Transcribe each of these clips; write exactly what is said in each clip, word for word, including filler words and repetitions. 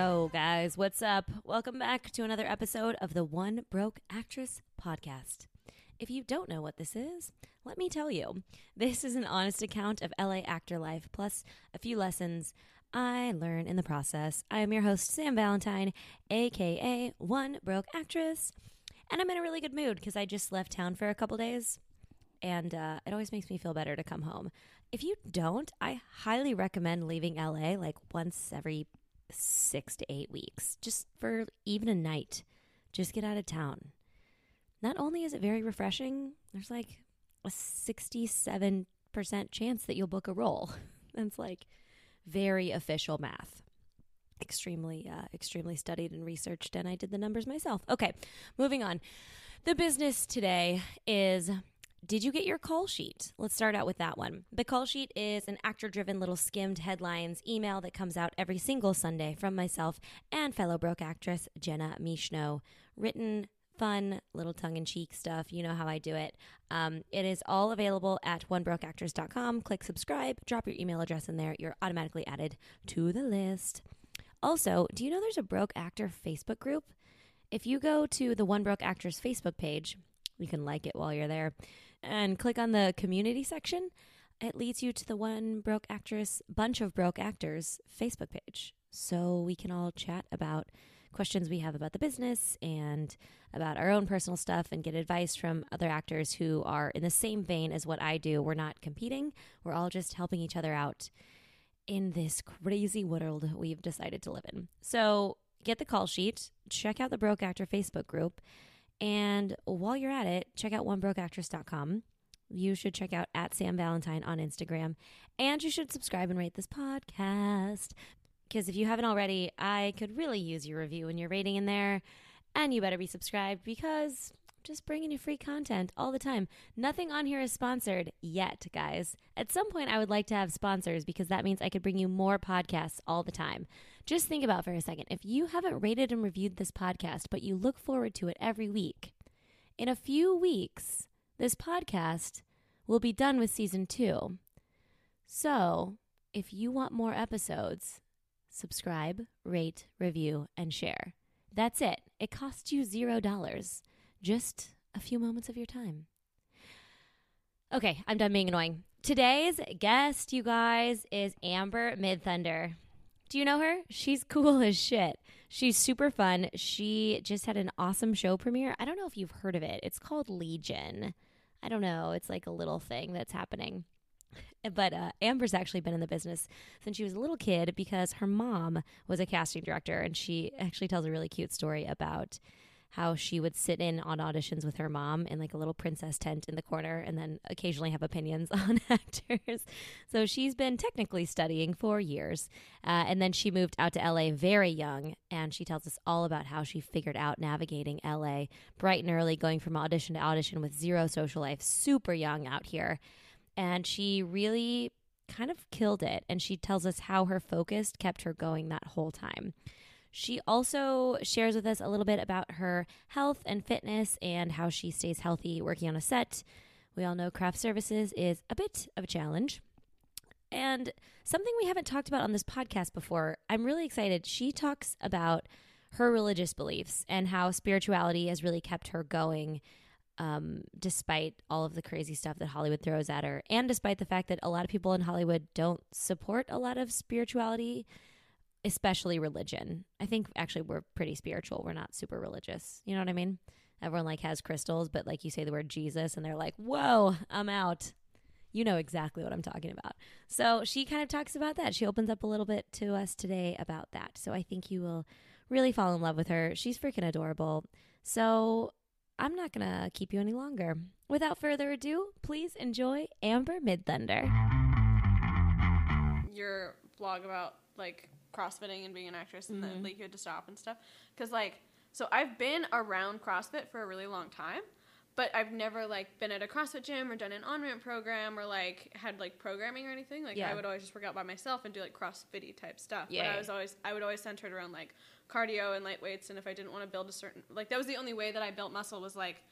Yo, guys, what's up? Welcome back to another episode of the One Broke Actress podcast. If you don't know what this is, let me tell you. This is an honest account of L A actor life, plus a few lessons I learn in the process. I am your host, Sam Valentine, a k a. One Broke Actress, and I'm in a really good mood because I just left town for a couple days, and uh, it always makes me feel better to come home. If you don't, I highly recommend leaving L A like once every six to eight weeks, just for even a night. Just get out of town. Not only is it very refreshing, there's like a sixty-seven percent chance that you'll book a role. That's like very official math. Extremely, uh, extremely studied and researched, and I did the numbers myself. Okay, moving on. The business today is... Did you get your call sheet? Let's start out with that one. The call sheet is an actor-driven little skimmed headlines email that comes out every single Sunday from myself and fellow broke actress Jenna Mishno. Written, fun, little tongue-in-cheek stuff. You know how I do it. Um, it is all available at one broke actors dot com. Click subscribe. Drop your email address in there. You're automatically added to the list. Also, do you know there's a Broke Actor Facebook group? If you go to the One Broke Actors Facebook page... You can like it while you're there. And click on the community section. It leads you to the One Broke Actress, Bunch of Broke Actors Facebook page. So we can all chat about questions we have about the business and about our own personal stuff and get advice from other actors who are in the same vein as what I do. We're not competing. We're all just helping each other out in this crazy world we've decided to live in. So get the call sheet. Check out the Broke Actor Facebook group. And while you're at it, check out one broke actress dot com. You should check out at Sam Valentine on Instagram. And you should subscribe and rate this podcast. Because if you haven't already, I could really use your review and your rating in there. And you better be subscribed because I'm just bringing you free content all the time. Nothing on here is sponsored yet, guys. At some point, I would like to have sponsors because that means I could bring you more podcasts all the time. Just think about for a second. If you haven't rated and reviewed this podcast, but you look forward to it every week, in a few weeks, this podcast will be done with season two. So if you want more episodes, subscribe, rate, review, and share. That's it. It costs you zero dollars. Just a few moments of your time. Okay, I'm done being annoying. Today's guest, you guys, is Amber Midthunder. Do you know her? She's cool as shit. She's super fun. She just had an awesome show premiere. I don't know if you've heard of it. It's called Legion. I don't know. It's like a little thing that's happening. But uh, Amber's actually been in the business since she was a little kid because her mom was a casting director, and she actually tells a really cute story about how she would sit in on auditions with her mom in like a little princess tent in the corner and then occasionally have opinions on actors. So she's been technically studying for years. Uh, and then she moved out to L A very young. And she tells us all about how she figured out navigating L A bright and early, going from audition to audition with zero social life, super young out here. And she really kind of killed it. And she tells us how her focus kept her going that whole time. She also shares with us a little bit about her health and fitness and how she stays healthy working on a set. We all know craft services is a bit of a challenge. And something we haven't talked about on this podcast before, I'm really excited. She talks about her religious beliefs and how spirituality has really kept her going um, despite all of the crazy stuff that Hollywood throws at her. And despite the fact that a lot of people in Hollywood don't support a lot of spirituality, especially religion. I think actually we're pretty spiritual. We're not super religious. You know what I mean? Everyone like has crystals, but like you say the word Jesus and they're like, whoa, I'm out. You know exactly what I'm talking about. So she kind of talks about that. She opens up a little bit to us today about that. So I think you will really fall in love with her. She's freaking adorable. So I'm not going to keep you any longer. Without further ado, please enjoy Amber Midthunder. Your blog about like... CrossFitting and being an actress and mm-hmm. then like you had to stop and stuff because like so I've been around CrossFit for a really long time, but I've never like been at a CrossFit gym or done an on-ramp program or like had like programming or anything like yeah. I would always just work out by myself and do like CrossFitty type stuff yeah, but yeah. I was always I would always centered around like cardio and light weights, and if I didn't want to build a certain like that was the only way that I built muscle was like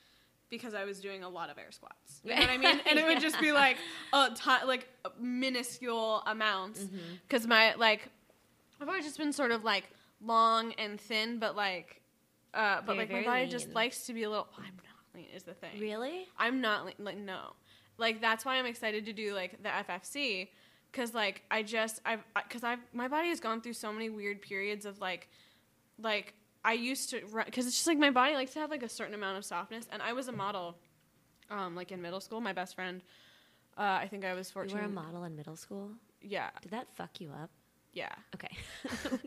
because I was doing a lot of air squats. You know what I mean? And it would yeah. just be like a ton, like minuscule amounts because mm-hmm. my like I've always just been sort of, like, long and thin, but like, uh, but you're like my body lean. Just likes to be a little. I'm not lean is the thing. Really? I'm not lean. Like no, like that's why I'm excited to do like the F F C, because like I just I've because I've my body has gone through so many weird periods of like, like I used to run because it's just like my body likes to have like a certain amount of softness, and I was a model, um, like in middle school. My best friend, uh, I think I was fourteen. You were a model in middle school. Yeah. Did that fuck you up? Yeah. Okay.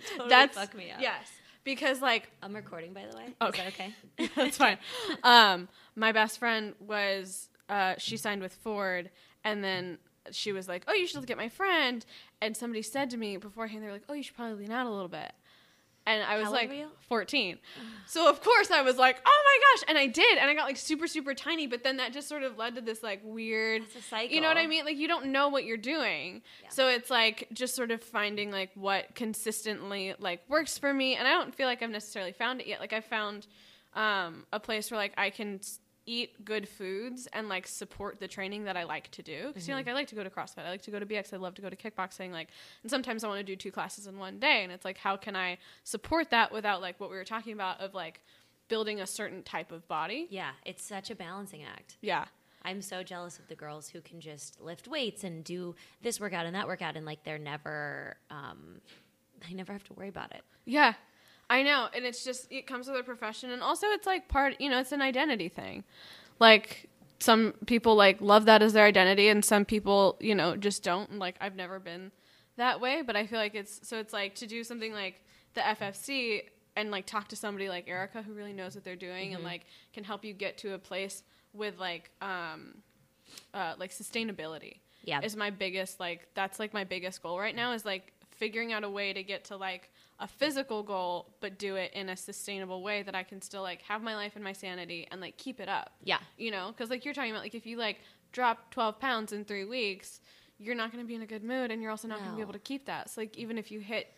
Totally. That's, fuck me up. Yes. Because like I'm recording, by the way. Okay. Is that okay? That's fine. Um, my best friend was uh, she signed with Ford, and then she was like, "Oh, you should look at my friend." And somebody said to me beforehand, they were like, "Oh, you should probably lean out a little bit." And I was How like fourteen. So of course I was like, "Oh my gosh." And I did. And I got like super, super tiny. But then that just sort of led to this like weird, that's a cycle. You know what I mean? Like you don't know what you're doing. Yeah. So it's like just sort of finding like what consistently like works for me. And I don't feel like I've necessarily found it yet. Like I found um, a place where like I can eat good foods and like support the training that I like to do. 'Cause mm-hmm. you know, like I like to go to CrossFit. I like to go to B X. I love to go to kickboxing. Like, and sometimes I want to do two classes in one day. And it's like, how can I support that without like what we were talking about of like building a certain type of body? Yeah. It's such a balancing act. Yeah. I'm so jealous of the girls who can just lift weights and do this workout and that workout. And like, they're never, um, they never have to worry about it. Yeah. I know, and it's just, it comes with a profession, and also it's like part, you know, it's an identity thing. Like, some people, like, love that as their identity, and some people, you know, just don't, and, like, I've never been that way, but I feel like it's, so it's, like, to do something like the F F C and, like, talk to somebody like Erica who really knows what they're doing mm-hmm. and, like, can help you get to a place with, like, um, uh, like, sustainability yeah. is my biggest, like, that's, like, my biggest goal right now is, like, figuring out a way to get to, like, a physical goal, but do it in a sustainable way that I can still like have my life and my sanity and like keep it up. Yeah. You know, cause like you're talking about like, if you like drop twelve pounds in three weeks, you're not going to be in a good mood and you're also not no. going to be able to keep that. So like, even if you hit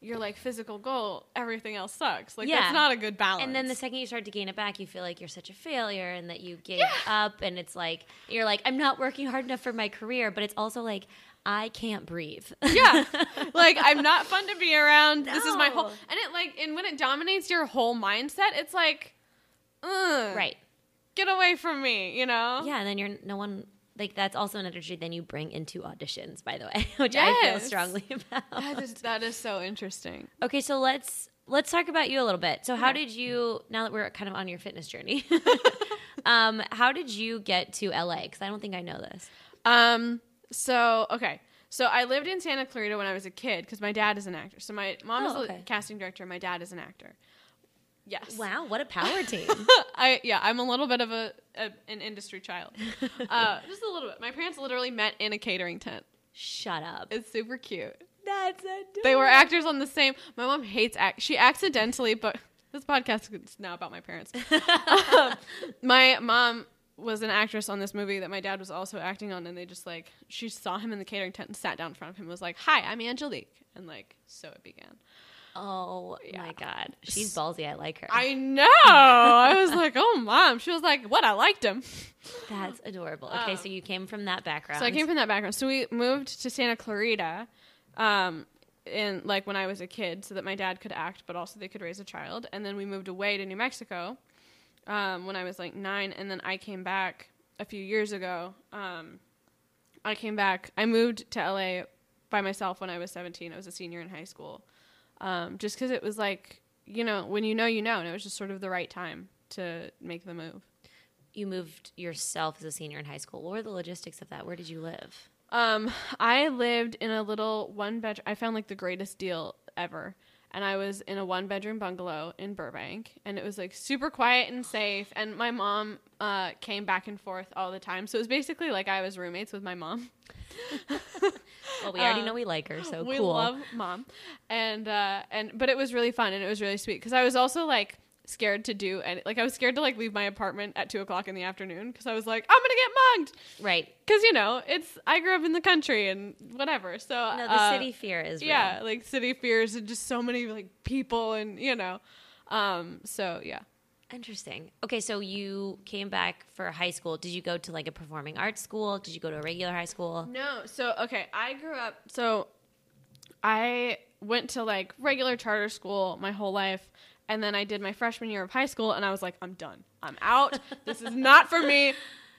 your like physical goal, everything else sucks. Like yeah. that's not a good balance. And then the second you start to gain it back, you feel like you're such a failure and that you gave yeah. up. And it's like, you're like, I'm not working hard enough for my career, but it's also like, I can't breathe. Yeah. Like, I'm not fun to be around. No. This is my whole... And it, like, and when it dominates your whole mindset, it's like, ugh. Right. Get away from me, you know? Yeah, and then you're... No one... Like, that's also an energy then you bring into auditions, by the way, which yes. I feel strongly about. That is, that is so interesting. Okay, so let's let's talk about you a little bit. So how okay. did you... Now that we're kind of on your fitness journey, um, how did you get to L A? Because I don't think I know this. Um... So, okay. So I lived in Santa Clarita when I was a kid because my dad is an actor. So my mom oh, is a okay. casting director. My dad is an actor. Yes. Wow. What a power team. I Yeah. I'm a little bit of a, a an industry child. Uh, just a little bit. My parents literally met in a catering tent. Shut up. It's super cute. That's adorable. They were actors on the same. My mom hates act. She accidentally, but this podcast is now about my parents. um, my mom... was an actress on this movie that my dad was also acting on, and they just like she saw him in the catering tent and sat down in front of him and was like, "Hi, I'm Angelique," and like so it began. Oh yeah. My god, she's ballsy. I like her. I know. I was like, "Oh, mom." She was like, "What? I liked him." That's adorable. Okay, um, so you came from that background. So I came from that background. So we moved to Santa Clarita, um, in like when I was a kid, so that my dad could act, but also they could raise a child. And then we moved away to New Mexico. Um, when I was like nine, and then I came back a few years ago. Um, I came back. I moved to L A by myself when I was seventeen. I was a senior in high school. Um, just because it was like, you know, when you know, you know. And it was just sort of the right time to make the move. You moved yourself as a senior in high school. What were the logistics of that? Where did you live? Um, I lived in a little one-bedroom. I found like the greatest deal ever. And I was in a one-bedroom bungalow in Burbank, and it was, like, super quiet and safe. And my mom uh, came back and forth all the time. So it was basically like I was roommates with my mom. Well, we already um, know we like her, so we cool. We love mom. And, uh, and but it was really fun, and it was really sweet. Because I was also, like, scared to do any- – like, I was scared to, like, leave my apartment at two o'clock in the afternoon because I was like, I'm going to get mugged. Right. Because, you know, it's – I grew up in the country and whatever. So no, the uh, city fear is real. Yeah, like city fears and just so many, like, people and, you know. Um, so, yeah. Interesting. Okay, so you came back for high school. Did you go to, like, a performing arts school? Did you go to a regular high school? No. So, okay, I grew up – so I – went to like regular charter school my whole life. And then I did my freshman year of high school and I was like, I'm done. I'm out. This is not for me.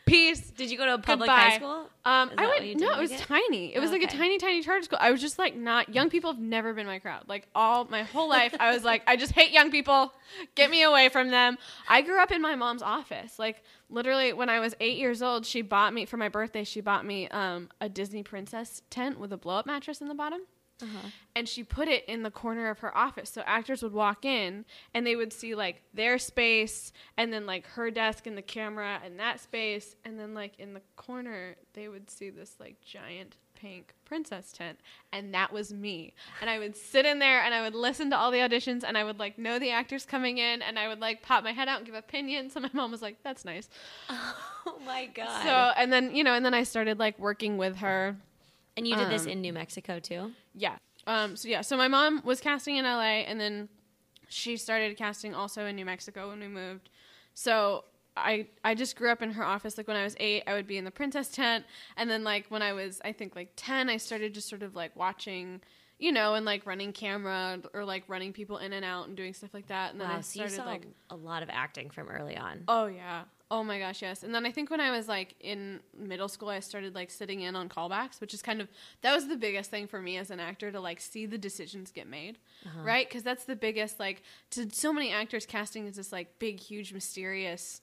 Peace. Did you go to a public Goodbye. high school? Um, I went. No, it was it? tiny. It oh, was like okay. a tiny, tiny charter school. I was just like not. Young people have never been my crowd. Like all my whole life, I was like, I just hate young people. Get me away from them. I grew up in my mom's office. Like literally, when I was eight years old, she bought me for my birthday. She bought me um, a Disney princess tent with a blow up mattress in the bottom. Uh-huh. And she put it in the corner of her office. So actors would walk in and they would see like their space and then like her desk and the camera and that space. And then like in the corner, they would see this like giant pink princess tent. And that was me. And I would sit in there and I would listen to all the auditions and I would like know the actors coming in and I would like pop my head out and give opinions. And my mom was like, that's nice. Oh my God. So, and then, you know, and then I started like working with her. And you did um, this in New Mexico too? Yeah. Um, so yeah. So my mom was casting in L A and then she started casting also in New Mexico when we moved. So I, I just grew up in her office. Like when I was eight, I would be in the princess tent. And then like when I was, I think like ten, I started just sort of like watching, you know, and like running camera or like running people in and out and doing stuff like that. And then wow, I started so you saw like a lot of acting from early on. Oh yeah. Oh my gosh, yes. And then I think when I was like in middle school, I started like sitting in on callbacks, which is kind of, that was the biggest thing for me as an actor to like see the decisions get made, uh-huh. right? Because that's the biggest, like, to so many actors, casting is this like big, huge, mysterious,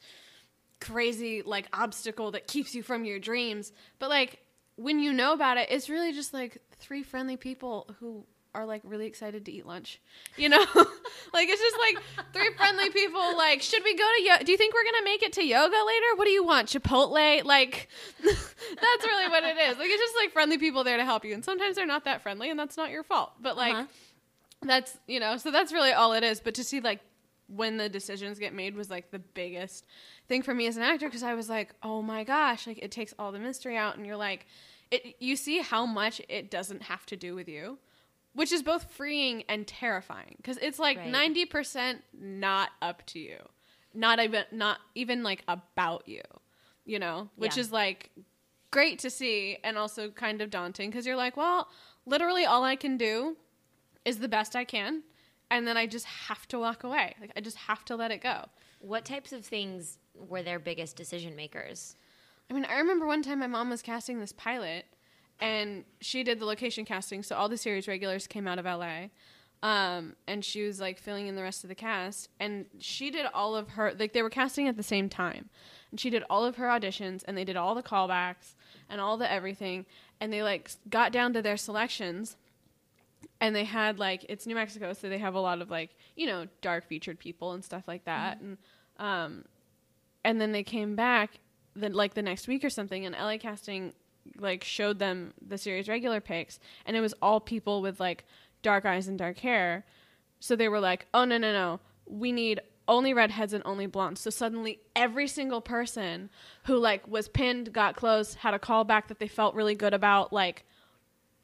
crazy like obstacle that keeps you from your dreams. But like when you know about it, it's really just like three friendly people who are like really excited to eat lunch, you know? Like it's just like three friendly people like, should we go to yoga? Do you think we're gonna make it to yoga later? What do you want, Chipotle? Like that's really what it is. Like it's just like friendly people there to help you, and sometimes they're not that friendly and that's not your fault, but like uh-huh. that's, you know, so that's really all it is. But to see like when the decisions get made was like the biggest thing for me as an actor, because I was like, oh my gosh, like it takes all the mystery out and you're like, it, you see how much it doesn't have to do with you. Which is both freeing and terrifying, because it's like right. ninety percent not up to you, not even not even like about you, you know, which yeah. is like great to see and also kind of daunting, because you're like, well, literally all I can do is the best I can. And then I just have to walk away. Like I just have to let it go. What types of things were their biggest decision makers? I mean, I remember one time my mom was casting this pilot. And she did the location casting, so all the series regulars came out of L A, um, and she was, like, filling in the rest of the cast. And she did all of her – like, they were casting at the same time. And she did all of her auditions, and they did all the callbacks and all the everything. And they, like, got down to their selections, and they had, like – it's New Mexico, so they have a lot of, like, you know, dark-featured people and stuff like that. Mm-hmm. And um, and then they came back, the, like, the next week or something, and L A casting – like showed them the series regular pics, and it was all people with like dark eyes and dark hair. So they were like, oh no, no, no. We need only redheads and only blondes. So suddenly every single person who like was pinned, got close, had a callback that they felt really good about, like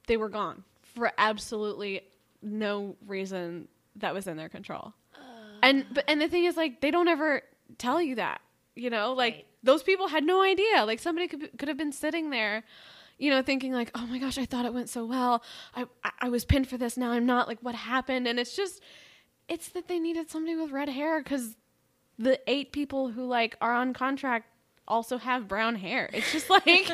they were gone for absolutely no reason that was in their control. Uh. And, but, and the thing is like, they don't ever tell you that, you know, like right. Those people had no idea. Like somebody could could have been sitting there, you know, thinking like, oh my gosh, I thought it went so well. I, I, I was pinned for this. Now I'm not. Like what happened? And it's just, it's that they needed somebody with red hair because the eight people who like are on contract also have brown hair. It's just like,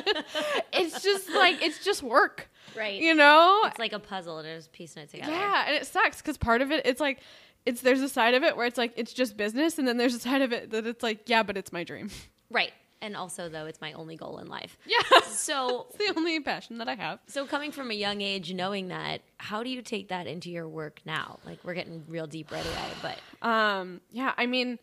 it's just like, it's just work. Right. You know? It's like a puzzle. They're just piecing it together. Yeah. And it sucks because part of it, it's like, it's, there's a side of it where it's like, it's just business. And then there's a side of it that it's like, yeah, but it's my dream. Right. And also, though, it's my only goal in life. Yeah. So it's the only passion that I have. So coming from a young age, knowing that, how do you take that into your work now? Like, we're getting real deep right away, but. Um, yeah, I mean,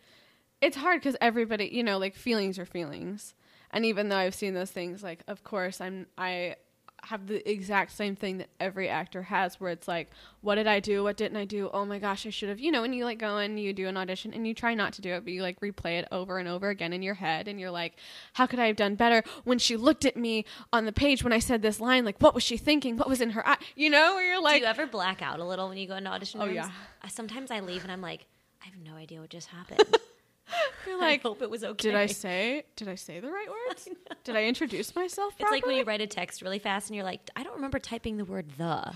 it's hard because everybody, you know, like, feelings are feelings. And even though I've seen those things, like, of course, I'm, I have the exact same thing that every actor has where it's like, what did I do? What didn't I do? Oh my gosh, I should have, you know, and you like go in, you do an audition and you try not to do it, but you like replay it over and over again in your head. And you're like, how could I have done better? When she looked at me on the page, when I said this line, like, what was she thinking? What was in her eye? You know, where you're like, do you ever black out a little when you go into audition rooms? Oh yeah. Sometimes I leave and I'm like, I have no idea what just happened. You're like, I hope it was okay. Did I say, did I say the right words? I did I introduce myself properly? It's like when you write a text really fast and you're like, I don't remember typing the word the.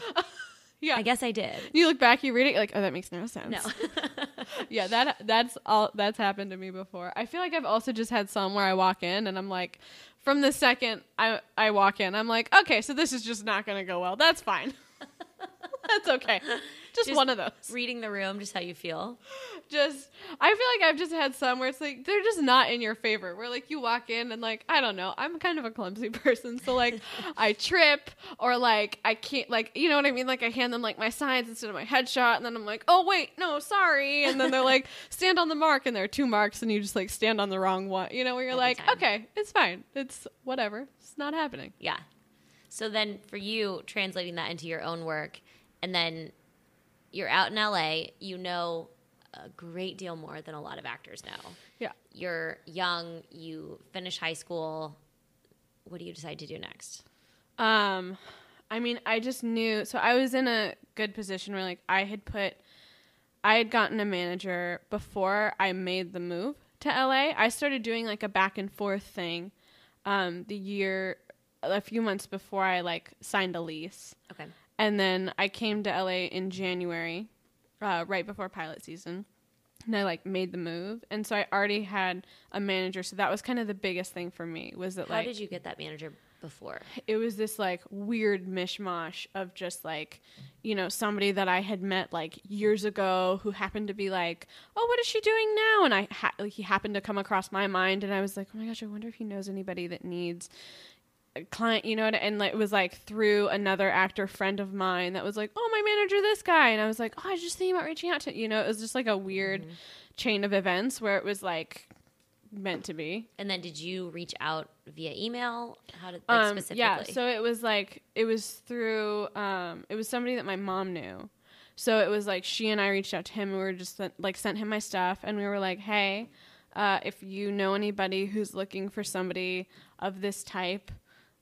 Yeah, I guess I did. You look back, you read it, you're like, oh, that makes no sense. No. Yeah, that that's all that's happened to me before. I feel like I've also just had some where I walk in and I'm like, from the second I I walk in, I'm like, okay, so this is just not going to go well. That's fine. That's okay. Just, just one of those. Reading the room, just how you feel. Just, I feel like I've just had some where it's like, they're just not in your favor. Where like you walk in and like, I don't know, I'm kind of a clumsy person. So like I trip or like I can't, like, you know what I mean? Like I hand them like my signs instead of my headshot. And then I'm like, oh wait, no, sorry. And then they're like, stand on the mark. And there are two marks and you just like stand on the wrong one. You know, where you're Every like, time. Okay, it's fine. It's whatever. It's not happening. Yeah. So then for you, translating that into your own work, and then you're out in L A, you know a great deal more than a lot of actors know. Yeah. You're young, you finish high school. What do you decide to do next? Um, I mean, I just knew, so I was in a good position where like I had put, I had gotten a manager before I made the move to L A. I started doing like a back and forth thing um, the year, a few months before I like signed a lease. Okay. And then I came to L A in January, uh, right before pilot season, and I like made the move. And so I already had a manager, so that was kind of the biggest thing for me. Was that How like? How did you get that manager before? It was this like weird mishmash of just like, you know, somebody that I had met like years ago who happened to be like, oh, what is she doing now? And I ha- like, he happened to come across my mind, and I was like, oh my gosh, I wonder if he knows anybody that needs client, you know, and like, it was like through another actor friend of mine that was like, oh, my manager, this guy. And I was like, oh, I was just thinking about reaching out to, you know, it was just like a weird mm-hmm. chain of events where it was like meant to be. And then did you reach out via email? How did, like, um, specifically? Yeah. So it was like, it was through, um, it was somebody that my mom knew. So it was like, she and I reached out to him and we were just like, sent him my stuff. And we were like, hey, uh, if you know anybody who's looking for somebody of this type,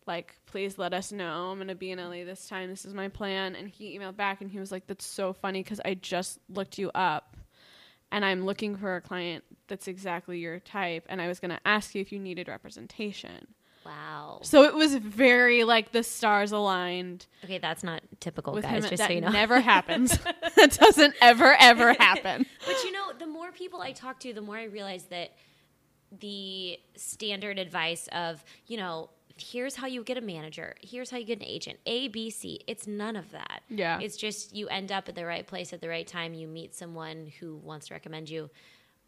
like, please let us know. I'm going to be in L A this time. This is my plan. And he emailed back and he was like, that's so funny because I just looked you up and I'm looking for a client that's exactly your type. And I was going to ask you if you needed representation. Wow. So it was very like the stars aligned. Okay, that's not typical, guys, him, just so you know. That never happens. That doesn't ever, ever happen. But you know, the more people I talk to, the more I realize that the standard advice of, you know, here's how you get a manager, here's how you get an agent, A, B, C. It's none of that. Yeah. It's just you end up at the right place at the right time. You meet someone who wants to recommend you.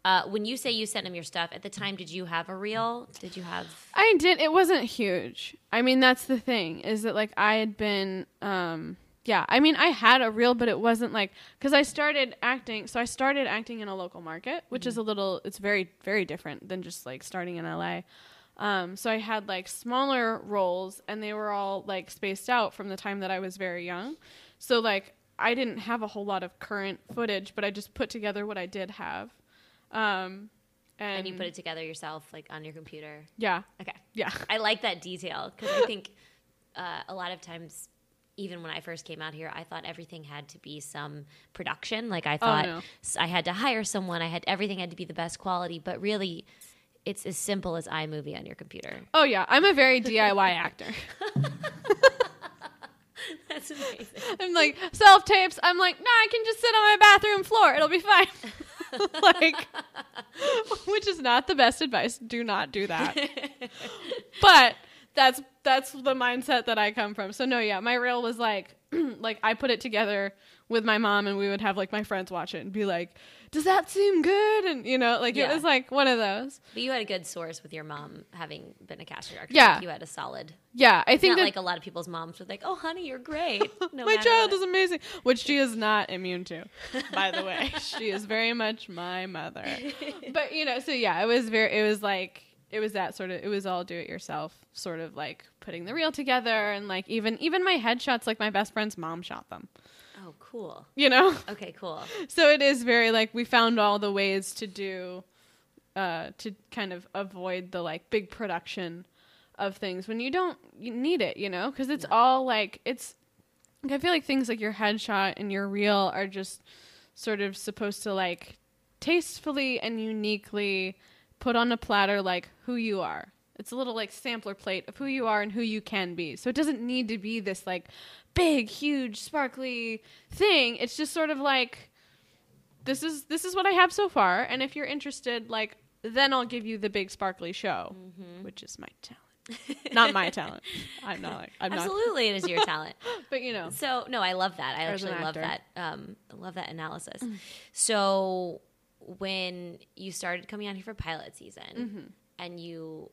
Uh, when you say you sent him your stuff, at the time, did you have a reel? Did you have? I did. It wasn't huge. I mean, that's the thing is that like I had been, um, yeah, I mean, I had a reel, but it wasn't like, because I started acting. So I started acting in a local market, which mm-hmm. is a little, it's very, very different than just like starting in L A. Um, so I had like smaller roles and they were all like spaced out from the time that I was very young. So like I didn't have a whole lot of current footage, but I just put together what I did have. Um, and, and you put it together yourself like on your computer? Yeah. Okay. Yeah. I like that detail because I think uh, a lot of times, even when I first came out here, I thought everything had to be some production. Like I thought oh, no. I had to hire someone. I had everything had to be the best quality, but really – it's as simple as iMovie on your computer. Oh, yeah. I'm a very D I Y actor. That's amazing. I'm like, self-tapes. I'm like, nah, I can just sit on my bathroom floor. It'll be fine. Like, which is not the best advice. Do not do that. But that's that's the mindset that I come from. So, no, yeah. My reel was like, like I put it together with my mom and we would have like my friends watch it and be like, does that seem good? And you know, like yeah. It was like one of those. But you had a good source with your mom having been a casting director. Yeah. Like you had a solid. Yeah. I it's think not that, like a lot of people's moms were like, oh honey, you're great. No my child what. Is amazing. Which she is not immune to, by the way. She is very much my mother. But you know, so yeah, it was very, it was like, it was that sort of, it was all do it yourself sort of like putting the reel together. And like, even, even my headshots, like my best friend's mom shot them. Oh, cool. You know? Okay, cool. So it is very, like, we found all the ways to do, uh, to kind of avoid the, like, big production of things when you don't you need it, you know? Because it's yeah. all, like, it's, like, I feel like things like your headshot and your reel are just sort of supposed to, like, tastefully and uniquely put on a platter, like, who you are. It's a little like sampler plate of who you are and who you can be. So it doesn't need to be this like big, huge, sparkly thing. It's just sort of like, this is this is what I have so far. And if you're interested, like, then I'll give you the big sparkly show, mm-hmm. which is my talent. Not my talent. I'm not like I'm absolutely not. It is your talent. But you know. So no, I love that. I actually love that. Um love that analysis. Mm-hmm. So when you started coming out here for pilot season mm-hmm. and you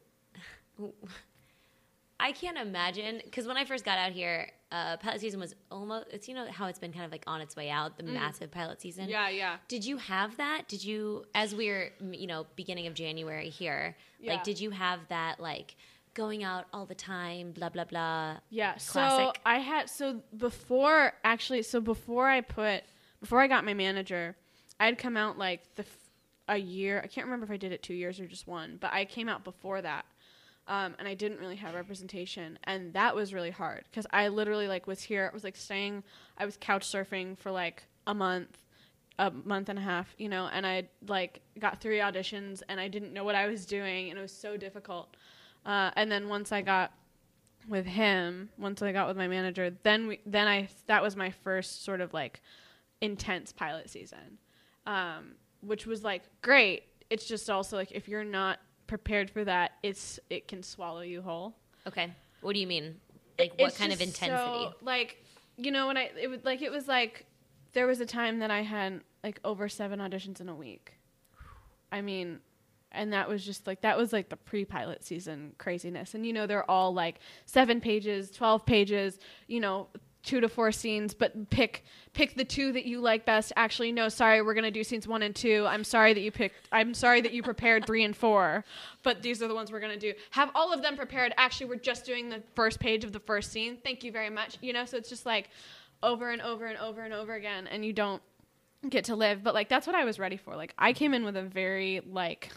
I can't imagine, because when I first got out here, uh, pilot season was almost, it's, you know, how it's been kind of like on its way out, the mm. massive pilot season. Yeah, yeah. Did you have that? Did you, as we're, you know, beginning of January here, yeah. like, did you have that, like, going out all the time, blah, blah, blah? Yeah, classic? So I had, so before, actually, so before I put, before I got my manager, I'd come out, like, the a year, I can't remember if I did it two years or just one, but I came out before that. Um, and I didn't really have representation, and that was really hard because I literally like was here. I was like staying. I was couch surfing for like a month, a month and a half, you know. And I like got three auditions, and I didn't know what I was doing, and it was so difficult. Uh, and then once I got with him, once I got with my manager, then we, then I that was my first sort of like intense pilot season, um, which was like great. It's just also like if you're not prepared for that, it's it can swallow you whole. Okay, what do you mean? Like what kind of intensity? So, like, you know, when I it was like it was like there was a time that I had like over seven auditions in a week. I mean, and that was just like that was like the pre-pilot season craziness. And you know, they're all like seven pages, twelve pages, you know, two to four scenes, but pick pick the two that you like best. Actually, no, sorry, we're gonna do scenes one and two. I'm sorry that you picked. I'm sorry that you prepared three and four, but these are the ones we're gonna do. Have all of them prepared. Actually, we're just doing the first page of the first scene. Thank you very much. You know, so it's just like over and over and over and over again, and you don't get to live. But like that's what I was ready for. Like I came in with a very like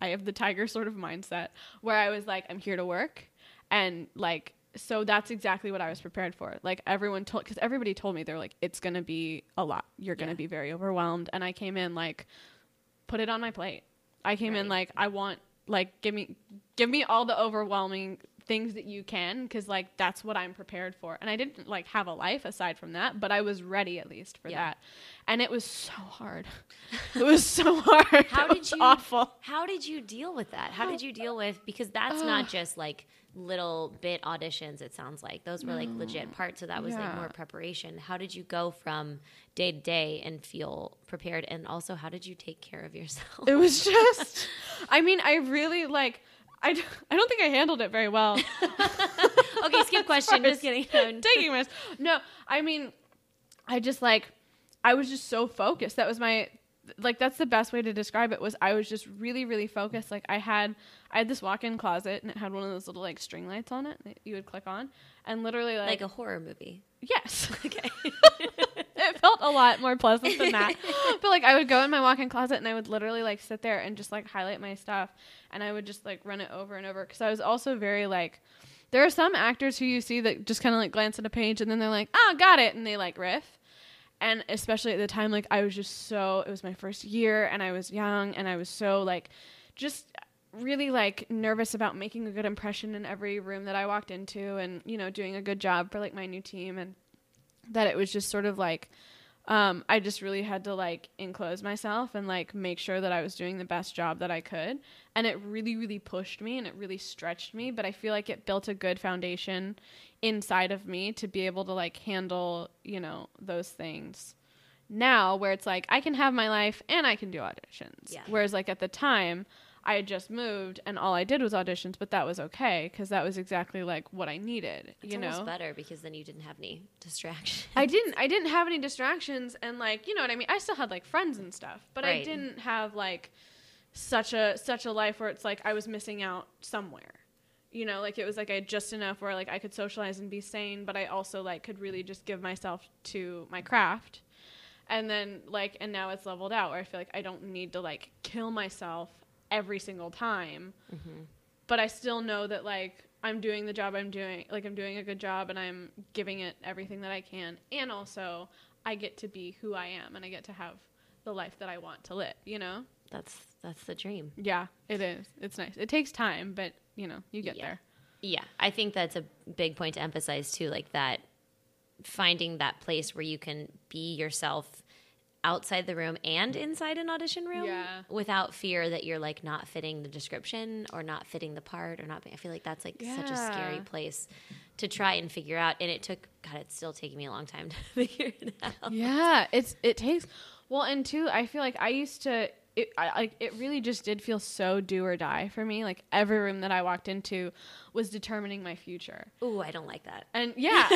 eye of the tiger sort of mindset where I was like, I'm here to work, and like. So that's exactly what I was prepared for. Like everyone told, because everybody told me they're like, it's gonna be a lot. You're gonna yeah. be very overwhelmed. And I came in like, put it on my plate. I came right. in like, I want like give me give me all the overwhelming things that you can, because like that's what I'm prepared for. And I didn't like have a life aside from that, but I was ready at least for yeah. that. And it was so hard. It was so hard. How it did was you? Awful. How did you deal with that? How did you deal with because that's not just like. Little bit auditions, it sounds like those were like legit parts, so that was yeah. like more preparation. How did you go from day to day and feel prepared, and also how did you take care of yourself? It was just I mean I really like I, d- I don't think I handled it very well. Okay, skip question. Just kidding. Taking risks. No, I mean I just like I was just so focused. That was my like that's the best way to describe it was I was just really, really focused. Like I had, I had this walk-in closet and it had one of those little like string lights on it that you would click on and literally like. Like a horror movie. Yes. Okay. It felt a lot more pleasant than that. But like I would go in my walk-in closet and I would literally like sit there and just like highlight my stuff. And I would just like run it over and over. Cause I was also very like, there are some actors who you see that just kind of like glance at a page and then they're like, oh, got it. And they like riff. And especially at the time, like, I was just so, it was my first year, and I was young, and I was so, like, just really, like, nervous about making a good impression in every room that I walked into and, you know, doing a good job for, like, my new team. And that it was just sort of, like, um, I just really had to, like, enclose myself and, like, make sure that I was doing the best job that I could. And it really, really pushed me, and it really stretched me. But I feel like it built a good foundation inside of me to be able to like handle, you know, those things now where it's like I can have my life and I can do auditions. Yeah. Whereas like at the time I had just moved and all I did was auditions, but that was okay because that was exactly like what I needed. It's you know, almost better because then you didn't have any distractions. I didn't I didn't have any distractions and like, you know what I mean? I still had like friends and stuff, but right. I didn't have like such a such a life where it's like I was missing out somewhere. You know, like, it was, like, I had just enough where, like, I could socialize and be sane, but I also, like, could really just give myself to my craft. And then, like, and now it's leveled out where I feel like I don't need to, like, kill myself every single time. Mm-hmm. But I still know that, like, I'm doing the job I'm doing. Like, I'm doing a good job, and I'm giving it everything that I can. And also, I get to be who I am, and I get to have the life that I want to live, you know? That's that's the dream. Yeah, it is. It's nice. It takes time, but... you know, you get yeah. there. Yeah. I think that's a big point to emphasize too, like that finding that place where you can be yourself outside the room and inside an audition room yeah. without fear that you're like not fitting the description or not fitting the part or not. I feel like that's like yeah. such a scary place to try and figure out. And it took, God, it's still taking me a long time to figure it out. Yeah. It's, it takes, well, and too, I feel like I used to, it, I, like, it really just did feel so do or die for me. Like every room that I walked into was determining my future. Ooh, I don't like that. And yeah.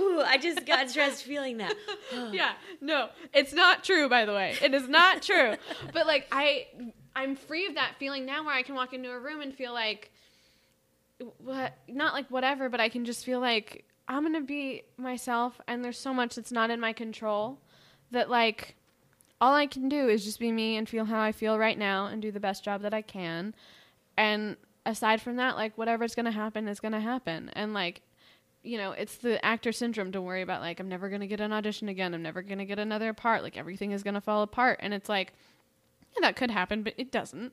Ooh, I just got stressed feeling that. Yeah. No, it's not true, by the way. It is not true. But like I, I'm free of that feeling now where I can walk into a room and feel like, what? Not like whatever, but I can just feel like I'm going to be myself and there's so much that's not in my control that like, all I can do is just be me and feel how I feel right now and do the best job that I can. And aside from that, like, whatever's going to happen is going to happen. And, like, you know, it's the actor syndrome to worry about, like, I'm never going to get an audition again. I'm never going to get another part. Like, everything is going to fall apart. And it's like, yeah, that could happen, but it doesn't.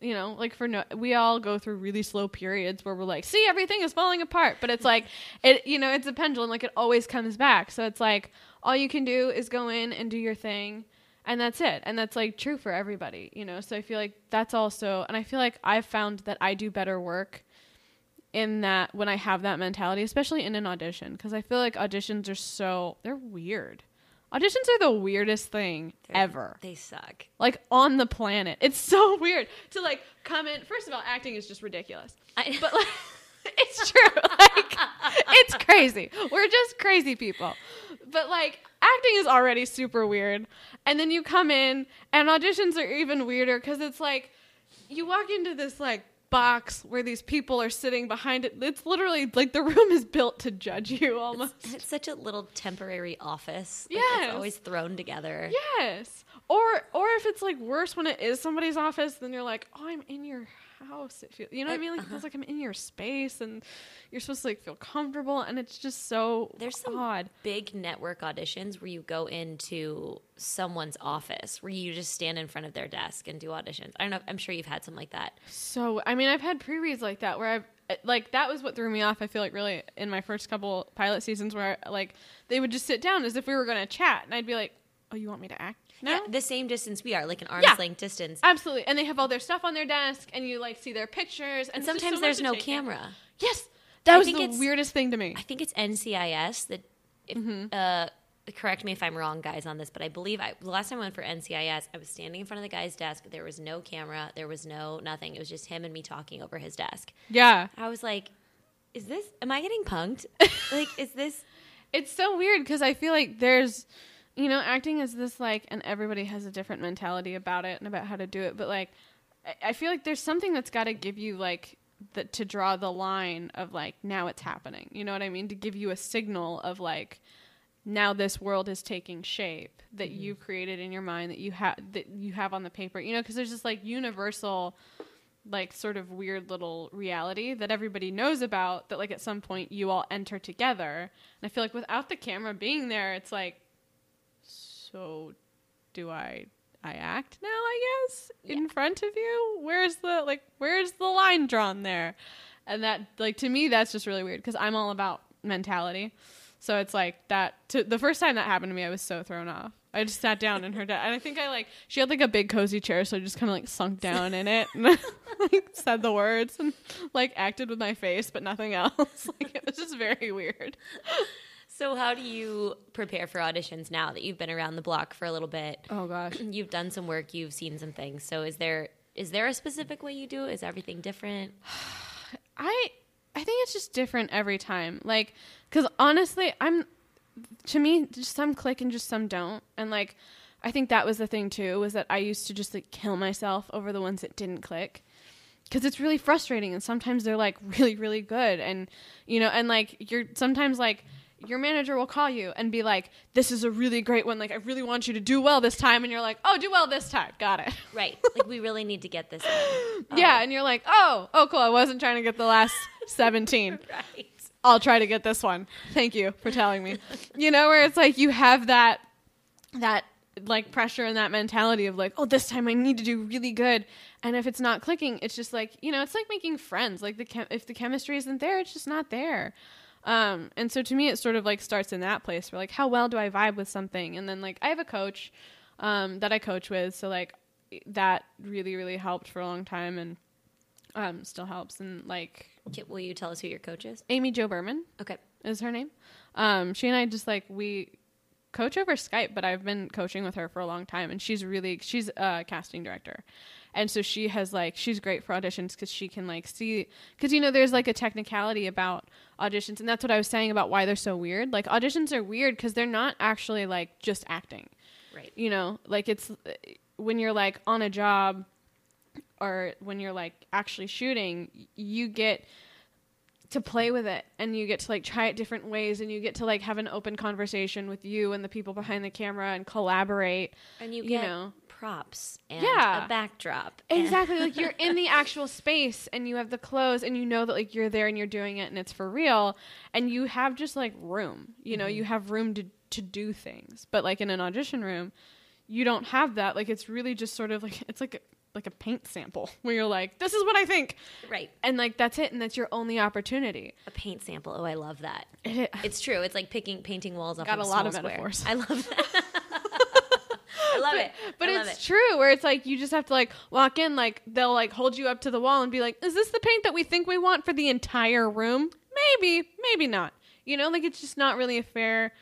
You know, like, for no, we all go through really slow periods where we're like, see, everything is falling apart. But it's like, it, you know, it's a pendulum. Like, it always comes back. So it's like, all you can do is go in and do your thing. And that's it. And that's like true for everybody, you know? So I feel like that's also, and I feel like I've found that I do better work in that when I have that mentality, especially in an audition. Cause I feel like auditions are so, they're weird. Auditions are the weirdest thing they're, ever. They suck. Like on the planet. It's so weird to like come in. First of all, acting is just ridiculous. I, but like, it's true. Like, it's crazy. We're just crazy people. But like, acting is already super weird. And then you come in and auditions are even weirder because it's like you walk into this like box where these people are sitting behind it. It's literally like the room is built to judge you almost. It's, it's such a little temporary office. Yes. Like, it's always thrown together. Yes. Or or if it's like worse when it is somebody's office, then you're like, oh, I'm in your house. It feels, you know what I mean? Like uh-huh. It feels like I'm in your space and you're supposed to like feel comfortable and it's just so There's some odd. Big network auditions where you go into someone's office where you just stand in front of their desk and do auditions. I don't know. I'm sure you've had some like that. So, I mean, I've had pre-reads like that where I've like, that was what threw me off. I feel like really in my first couple pilot seasons where like they would just sit down as if we were going to chat and I'd be like, oh, you want me to act? No? Yeah, the same distance we are, like an arm's yeah, length distance. Absolutely. And they have all their stuff on their desk and you like see their pictures. And, and sometimes so there's no camera. It. Yes. That I was the weirdest thing to me. I think it's N C I S that, if, mm-hmm. uh, correct me if I'm wrong, guys, on this, but I believe I, the last time I went for N C I S, I was standing in front of the guy's desk. There was no camera. There was no nothing. It was just him and me talking over his desk. Yeah. I was like, is this, am I getting punked? Like, is this? It's so weird because I feel like there's, you know, acting is this like, and everybody has a different mentality about it and about how to do it. But like, I, I feel like there's something that's got to give you like the, to draw the line of like, now it's happening. You know what I mean? To give you a signal of like, now this world is taking shape that mm-hmm. you've created in your mind that you have, that you have on the paper, you know, cause there's this like universal, like sort of weird little reality that everybody knows about that. Like at some point you all enter together. And I feel like without the camera being there, it's like, so do I, I act now, I guess, yeah. in front of you? Where's the, like, where's the line drawn there? And that, like, to me, that's just really weird because I'm all about mentality. So it's like that, to, the first time that happened to me, I was so thrown off. I just sat down in her desk. And I think I, like, she had, like, a big cozy chair, so I just kind of, like, sunk down in it and, like, said the words and, like, acted with my face, but nothing else. Like, it was just very weird. So how do you prepare for auditions now that you've been around the block for a little bit? Oh, gosh. You've done some work. You've seen some things. So is there is there a specific way you do it? Is everything different? I I think it's just different every time. Like, because honestly, I'm to me, just some click and just some don't. And, like, I think that was the thing, too, was that I used to just, like, kill myself over the ones that didn't click. Because it's really frustrating. And sometimes they're, like, really, really good. And, you know, and, like, you're sometimes, like, your manager will call you and be like, this is a really great one. Like, I really want you to do well this time. And you're like, oh, do well this time. Got it. Right. Like, we really need to get this one. Oh. Yeah. And you're like, oh, oh, cool. I wasn't trying to get the last seventeen. Right. I'll try to get this one. Thank you for telling me. You know, where it's like you have that, that like pressure and that mentality of like, oh, this time I need to do really good. And if it's not clicking, it's just like, you know, it's like making friends. Like the chem- if the chemistry isn't there, it's just not there. Um, and so to me, it sort of like starts in that place where like, how well do I vibe with something? And then like, I have a coach, um, that I coach with. So like that really, really helped for a long time and, um, still helps. And like, will you tell us who your coach is? Amy Jo Berman. Okay. Is her name. Um, she and I just like, we coach over Skype, but I've been coaching with her for a long time, and she's really, she's a casting director. And so she has like, she's great for auditions because she can like see, because you know, there's like a technicality about auditions. And that's what I was saying about why they're so weird. Like auditions are weird because they're not actually like just acting. Right. You know, like it's when you're like on a job or when you're like actually shooting, you get to play with it and you get to like try it different ways and you get to like have an open conversation with you and the people behind the camera and collaborate. And you, you get know. props and yeah. a backdrop. Exactly. Like you're in the actual space and you have the clothes and you know that like you're there and you're doing it and it's for real. And you have just like room, you mm-hmm. know, you have room to, to do things. But like in an audition room, you don't have that. Like it's really just sort of like, it's like a, like a paint sample where you're like, this is what I think. Right. And like, that's it. And that's your only opportunity. A paint sample. Oh, I love that. It, it's true. It's like picking, painting walls off. Got a lot of metaphors. Square. I love that. I love but, it. But love it's it. True where it's like, you just have to like walk in, like they'll like hold you up to the wall and be like, is this the paint that we think we want for the entire room? Maybe, maybe not. You know, like it's just not really a fair,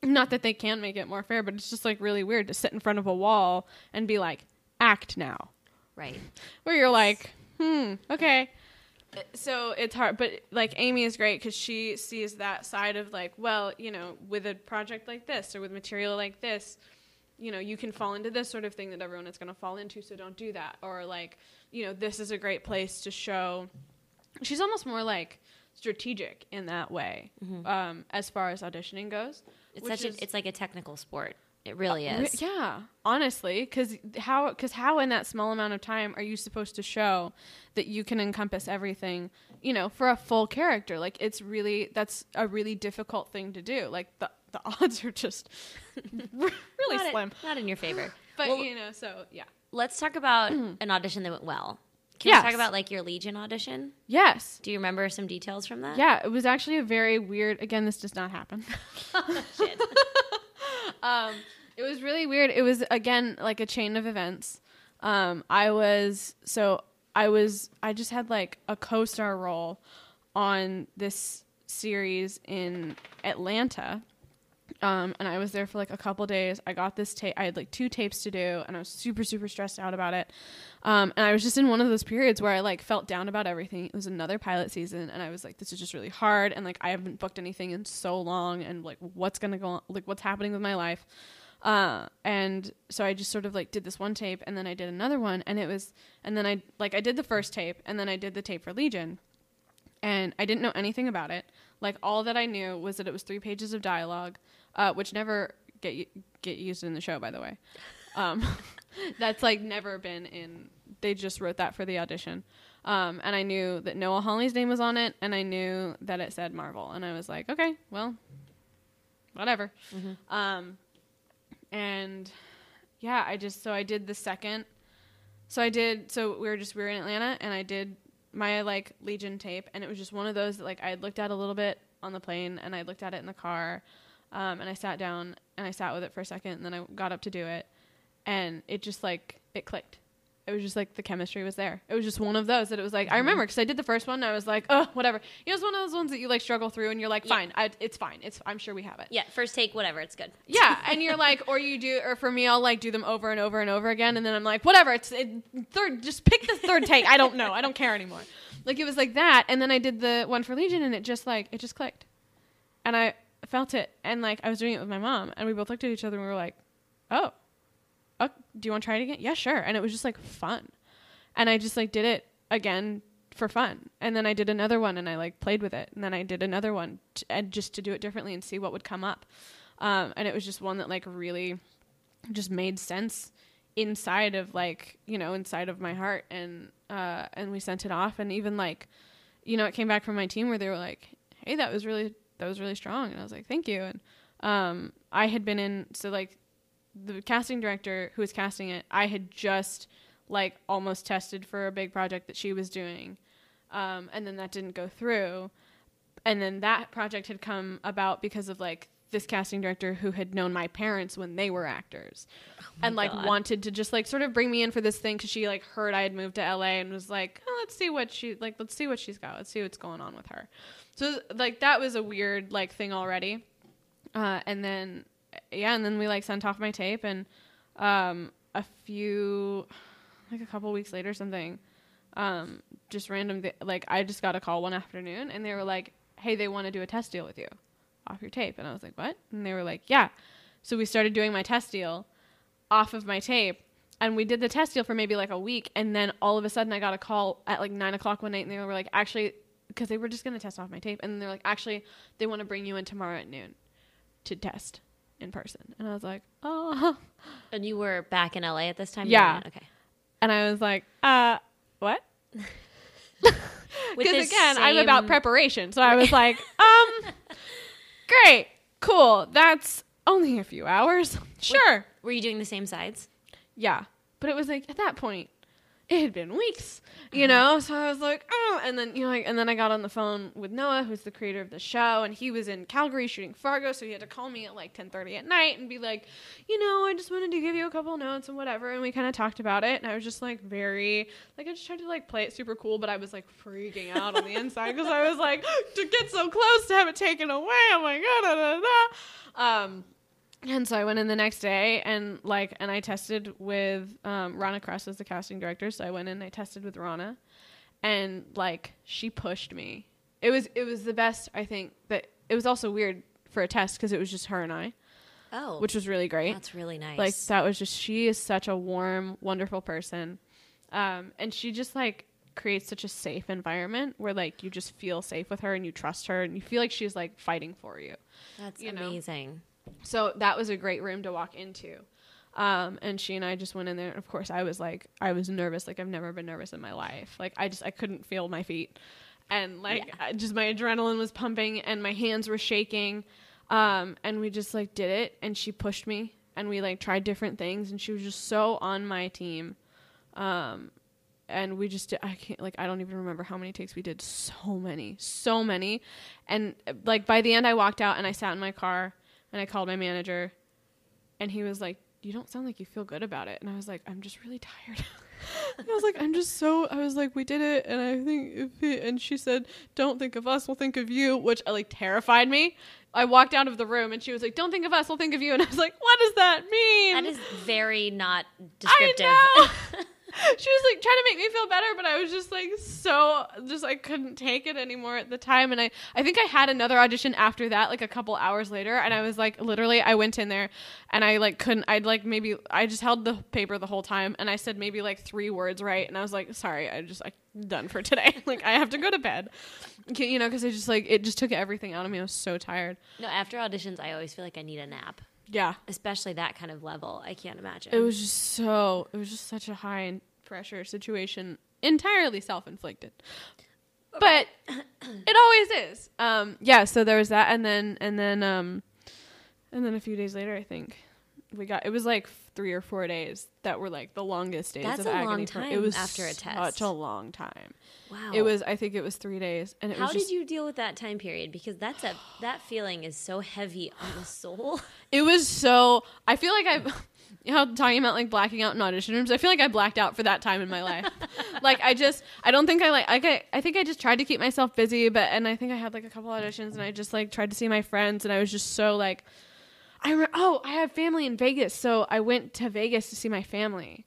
not that they can make it more fair, but it's just like really weird to sit in front of a wall and be like, act now. Right. Where you're like, hmm, okay. So it's hard, but like Amy is great because she sees that side of like, well, you know, with a project like this or with material like this, you know, you can fall into this sort of thing that everyone is going to fall into, so don't do that. Or like, you know, this is a great place to show. She's almost more like strategic in that way, mm-hmm. um, as far as auditioning goes. It's such a, it's like a technical sport. It really is. Uh, yeah. Honestly, because how, cause how in that small amount of time are you supposed to show that you can encompass everything, you know, for a full character? Like it's really, that's a really difficult thing to do. Like the, the odds are just really not slim. A, not in your favor. But, well, you know, so, yeah. Let's talk about an audition that went well. Can yes. we talk about, like, your Legion audition? Yes. Do you remember some details from that? Yeah, it was actually a very weird... Again, this does not happen. Oh, shit. um, it was really weird. It was, again, like a chain of events. Um, I was... So, I was... I just had, like, a co-star role on this series in Atlanta... Um, and I was there for like a couple days. I got this tape. I had like two tapes to do and I was super, super stressed out about it. Um, and I was just in one of those periods where I like felt down about everything. It was another pilot season. And I was like, this is just really hard. And like, I haven't booked anything in so long and like, what's going to go on? Like what's happening with my life. Uh, and so I just sort of like did this one tape and then I did another one and it was, and then I like, I did the first tape and then I did the tape for Legion and I didn't know anything about it. Like all that I knew was that it was three pages of dialogue. Uh, which never get get used in the show, by the way. Um, that's, like, never been in... They just wrote that for the audition. Um, and I knew that Noah Hawley's name was on it, and I knew that it said Marvel. And I was like, okay, well, whatever. Mm-hmm. Um, and, yeah, I just... So I did the second... So I did... So we were just... We were in Atlanta, and I did my, like, Legion tape. And it was just one of those that, like, I had looked at a little bit on the plane, and I looked at it in the car... Um, and I sat down and I sat with it for a second and then I got up to do it and it just like, it clicked. It was just like the chemistry was there. It was just one of those that it was like, mm-hmm. I remember cause I did the first one and I was like, oh, whatever. You know, it's one of those ones that you like struggle through and you're like, yeah. fine, I, it's fine. It's, I'm sure we have it. Yeah. First take, whatever. It's good. Yeah. And you're like, or you do, or for me, I'll like do them over and over and over again. And then I'm like, whatever, it's it, third, just pick the third take. I don't know. I don't care anymore. Like it was like that. And then I did the one for Legion and it just like, it just clicked. And I, felt it and like I was doing it with my mom and we both looked at each other and we were like oh, oh do you want to try it again? Yeah, sure. And it was just like fun and I just like did it again for fun and then I did another one and I like played with it and then I did another one t- and just to do it differently and see what would come up um and it was just one that like really just made sense inside of like you know inside of my heart and uh and we sent it off and even like you know it came back from my team where they were like hey that was really that was really strong. And I was like, thank you. And, um, I had been in, so like the casting director who was casting it, I had just like almost tested for a big project that she was doing. Um, and then that didn't go through. And then that project had come about because of like this casting director who had known my parents when they were actors oh and like God. wanted to just like sort of bring me in for this thing. Cause she like heard I had moved to L A and was like, oh, let's see what she like, let's see what she's got. Let's see what's going on with her. So like, that was a weird like thing already. Uh, and then, yeah. And then we like sent off my tape and, um, a few, like a couple weeks later, something, um, just random. Th- like I just got a call one afternoon and they were like, hey, they want to do a test deal with you off your tape. And I was like, what? And they were like, yeah. So we started doing my test deal off of my tape. And we did the test deal for maybe like a week. And then all of a sudden I got a call at like nine o'clock one night and they were like, actually, because they were just going to test off my tape. And they're like, actually, they want to bring you in tomorrow at noon to test in person. And I was like, oh. And you were back in L A at this time? Yeah. Okay. And I was like, uh, what? Because again, I'm about preparation. So I was like, um, great, cool. That's only a few hours. Sure. Were you doing the same sides? Yeah. But it was like, at that point, it had been weeks, you know? So I was like, oh. And then, you know, like, and then I got on the phone with Noah, who's the creator of the show, and he was in Calgary shooting Fargo, so he had to call me at like ten thirty at night and be like, you know, I just wanted to give you a couple notes and whatever, and we kind of talked about it, and I was just like very, like I just tried to like play it super cool, but I was like freaking out on the inside because I was like, to get so close to have it taken away, oh my God, da, da, da. Um, And so I went in the next day and like, and I tested with, um, Rana Kress as the casting director. So I went in and I tested with Rana and like, she pushed me. It was, it was the best, I think, but it was also weird for a test cause it was just her and I, oh, which was really great. That's really nice. Like that was just, she is such a warm, wonderful person. Um, and she just like creates such a safe environment where like, you just feel safe with her and you trust her and you feel like she's like fighting for you. That's you amazing. Know? So that was a great room to walk into. Um, and she and I just went in there. And of course, I was like, I was nervous. Like, I've never been nervous in my life. Like, I just, I couldn't feel my feet. And, like, yeah. I, just my adrenaline was pumping and my hands were shaking. Um, and we just, like, did it. And she pushed me. And we, like, tried different things. And she was just so on my team. Um, and we just, did, I can't, like, I don't even remember how many takes we did. So many. So many. And, like, by the end, I walked out and I sat in my car. And I called my manager and he was like, you don't sound like you feel good about it. And I was like, I'm just really tired. I was like, I'm just so, I was like, we did it. And I think, if it, and she said, don't think of us, we'll think of you, which like terrified me. I walked out of the room and she was like, don't think of us, we'll think of you. And I was like, what does that mean? That is very not descriptive. I know. She was like trying to make me feel better, but I was just like so just I couldn't take it anymore at the time. And I I think I had another audition after that, like a couple hours later, and I was like literally I went in there and I like couldn't I'd like maybe I just held the paper the whole time and I said maybe like three words right and I was like, sorry, I just like done for today. Like I have to go to bed. You know, because I just like it just took everything out of me. I was so tired. No, after auditions I always feel like I need a nap. Yeah. Especially that kind of level. I can't imagine. It was just so, it was just such a high pressure situation, entirely self-inflicted, but it always is. Um, yeah. So there was that. And then, and then, um, and then a few days later, I think we got, it was like three or four days that were like the longest days That's of agony. That's a long time for, it was after a test. Such a long time. Wow. It was, I think it was three days. And it How was just, did you deal with that time period? Because that's a, that feeling is so heavy on the soul. It was so, I feel like I've, you know, talking about like blacking out in audition rooms, I feel like I blacked out for that time in my life. Like I just, I don't think I like, like I, I think I just tried to keep myself busy, but, and I think I had like a couple auditions and I just like tried to see my friends and I was just so like, I re- oh, I have family in Vegas, so I went to Vegas to see my family.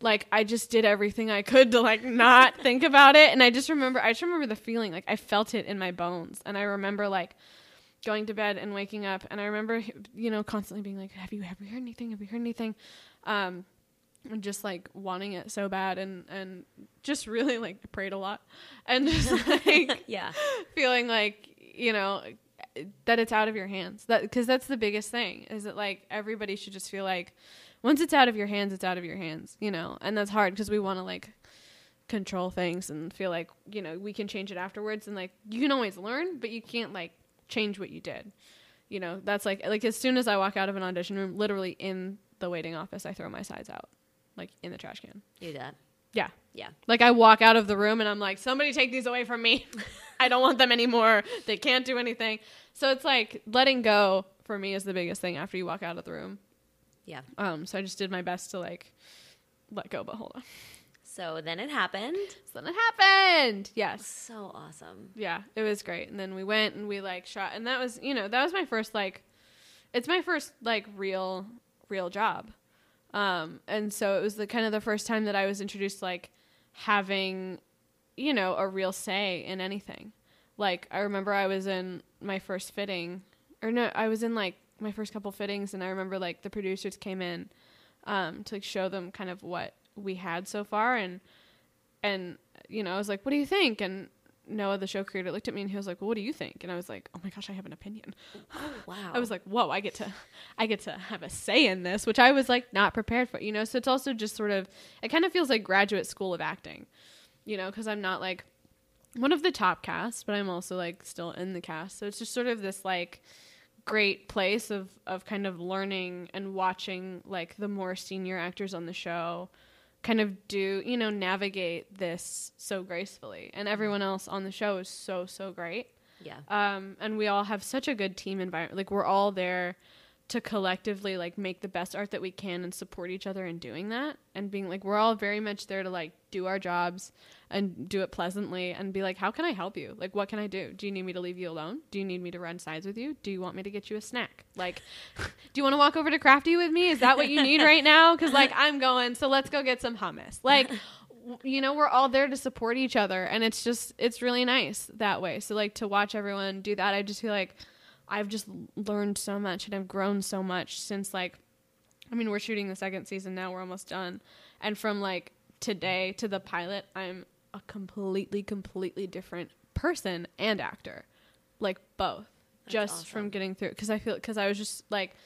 Like, I just did everything I could to, like, not think about it. And I just remember, I just remember the feeling. Like, I felt it in my bones. And I remember, like, going to bed and waking up. And I remember, you know, constantly being like, have you ever heard anything? Have you heard anything? Um, and just, like, wanting it so bad and, and just really, like, prayed a lot. And just, like, yeah, feeling like, you know, that it's out of your hands. That because that's the biggest thing is that like everybody should just feel like once it's out of your hands, it's out of your hands, you know, and that's hard because we want to like control things and feel like, you know, we can change it afterwards. And like, you can always learn, but you can't like change what you did. You know, that's like, like as soon as I walk out of an audition room, literally in the waiting office, I throw my sides out, like in the trash can. You do that? Yeah. Yeah. Like I walk out of the room and I'm like, somebody take these away from me. I don't want them anymore. They can't do anything. So it's like letting go for me is the biggest thing after you walk out of the room. Yeah. Um. So I just did my best to like let go, but hold on. So then it happened. So then it happened. Yes. So awesome. Yeah. It was great. And then we went and we like shot. And that was, you know, that was my first like, it's my first like real, real job. Um, and so it was the kind of the first time that I was introduced to like having, you know, a real say in anything. Like I remember I was in my first fitting or no, I was in like my first couple fittings. And I remember like the producers came in, um, to like show them kind of what we had so far. And, and, you know, I was like, what do you think? And Noah, the show creator, looked at me and he was like, well, what do you think? And I was like, oh my gosh, I have an opinion. Oh, wow. I was like, whoa, I get to, I get to have a say in this, which I was like not prepared for, you know? So it's also just sort of, it kind of feels like graduate school of acting, you know, cause I'm not like one of the top casts, but I'm also like still in the cast. So it's just sort of this like great place of, of kind of learning and watching like the more senior actors on the show kind of do, you know, navigate this so gracefully. And everyone else on the show is so, so great. Yeah. Um, and we all have such a good team environment. Like we're all there to collectively like make the best art that we can and support each other in doing that. And being like, we're all very much there to like do our jobs and do it pleasantly and be like, how can I help you? Like, what can I do? Do you need me to leave you alone? Do you need me to run sides with you? Do you want me to get you a snack? Like, do you want to walk over to Crafty with me? Is that what you need right now? Cause like I'm going, so let's go get some hummus. Like, w- you know, we're all there to support each other. And it's just, it's really nice that way. So like to watch everyone do that, I just feel like, I've just learned so much and I've grown so much since like, I mean, we're shooting the second season now, we're almost done. And from like today to the pilot, I'm a completely, completely different person and actor, like both. That's just awesome. From getting through. Cause I feel, cause I was just like,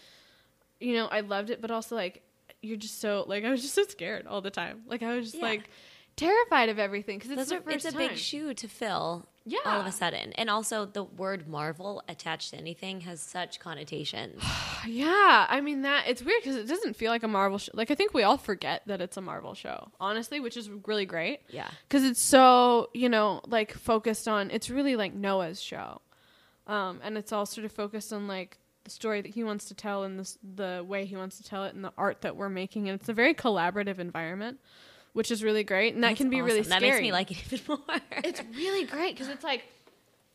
you know, I loved it, but also like, you're just so like, I was just so scared all the time. Like I was just yeah. like terrified of everything. Cause it's the first time. It's a big shoe to fill. Yeah. All of a sudden. And also the word Marvel attached to anything has such connotations. Yeah. I mean that it's weird because it doesn't feel like a Marvel show. Like I think we all forget that it's a Marvel show, honestly, which is really great. Yeah. Because it's so, you know, like focused on, it's really like Noah's show. Um, and it's all sort of focused on like the story that he wants to tell and the, the way he wants to tell it and the art that we're making. And it's a very collaborative environment, which is really great. And that That's can be awesome. Really scary. That makes me like it even more. It's really great because it's like,